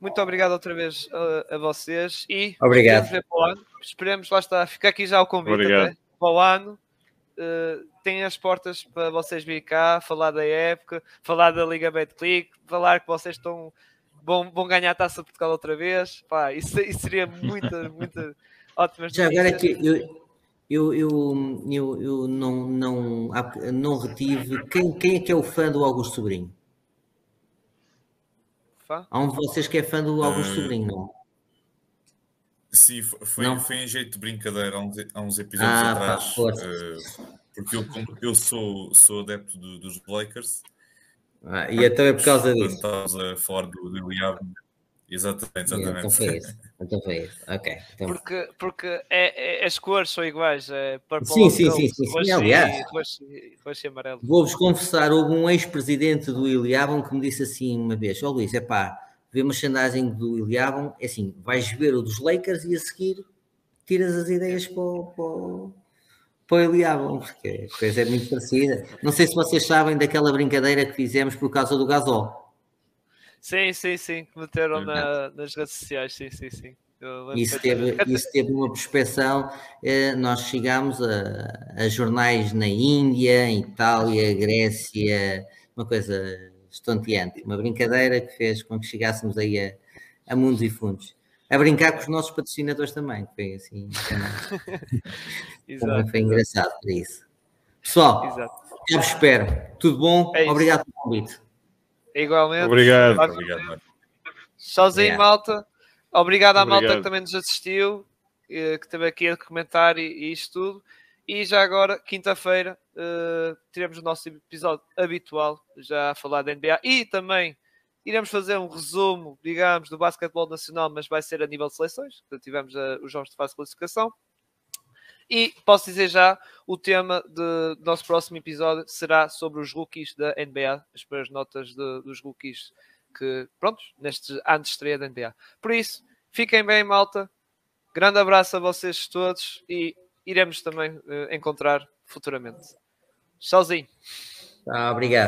Muito obrigado outra vez a vocês e obrigado. Esperemos, lá está, fica aqui já o convite até, para o ano. Tem as portas para vocês virem cá, falar da época, falar da Liga Betclic, falar que vocês estão vão ganhar a Taça de Portugal outra vez. Pá, isso seria muita ótima. Já agora é que eu não retive quem é que é o fã do Augusto Sobrinho? Fã? Há um de vocês que é fã do Augusto Sobrinho, não? Sim, foi em jeito de brincadeira há uns episódios atrás, porque eu sou adepto dos Lakers. E então é por causa disso. Estávamos a falar do Iliabum. Exatamente. Então foi isso. Ok. Então... Porque as cores são iguais. Sim. Aliás, roxo e amarelo. Vou-vos confessar, houve um ex-presidente do Iliabum que me disse assim uma vez: ó Luís, é pá, vê uma chandagem do Iliabum, é assim, vais ver o dos Lakers e a seguir tiras as ideias para o Iliabum, porque a coisa é muito parecida. Não sei se vocês sabem daquela brincadeira que fizemos por causa do Gasol. Sim, que meteram nas redes sociais, sim. Isso teve uma prospeção, nós chegámos a jornais na Índia, Itália, Grécia, uma coisa... estonteante, uma brincadeira que fez com que chegássemos aí a mundos e fundos, a brincar com os nossos patrocinadores também, foi assim também foi engraçado para isso, pessoal. Eu vos espero, tudo bom? É obrigado pelo convite. Igualmente, obrigado. Sozinho, malta, obrigado à malta que também nos assistiu, que também aqui a comentar e isto tudo. E já agora, quinta-feira, teremos o nosso episódio habitual, já a falar da NBA. E também iremos fazer um resumo, digamos, do basquetebol nacional, mas vai ser a nível de seleções. Portanto, tivemos os jogos de fase de classificação. E posso dizer já, o tema do nosso próximo episódio será sobre os rookies da NBA. As primeiras notas dos rookies que, prontos, neste ano de estreia da NBA. Por isso, fiquem bem, malta. Grande abraço a vocês todos e... iremos também encontrar futuramente. Tchauzinho. Obrigado.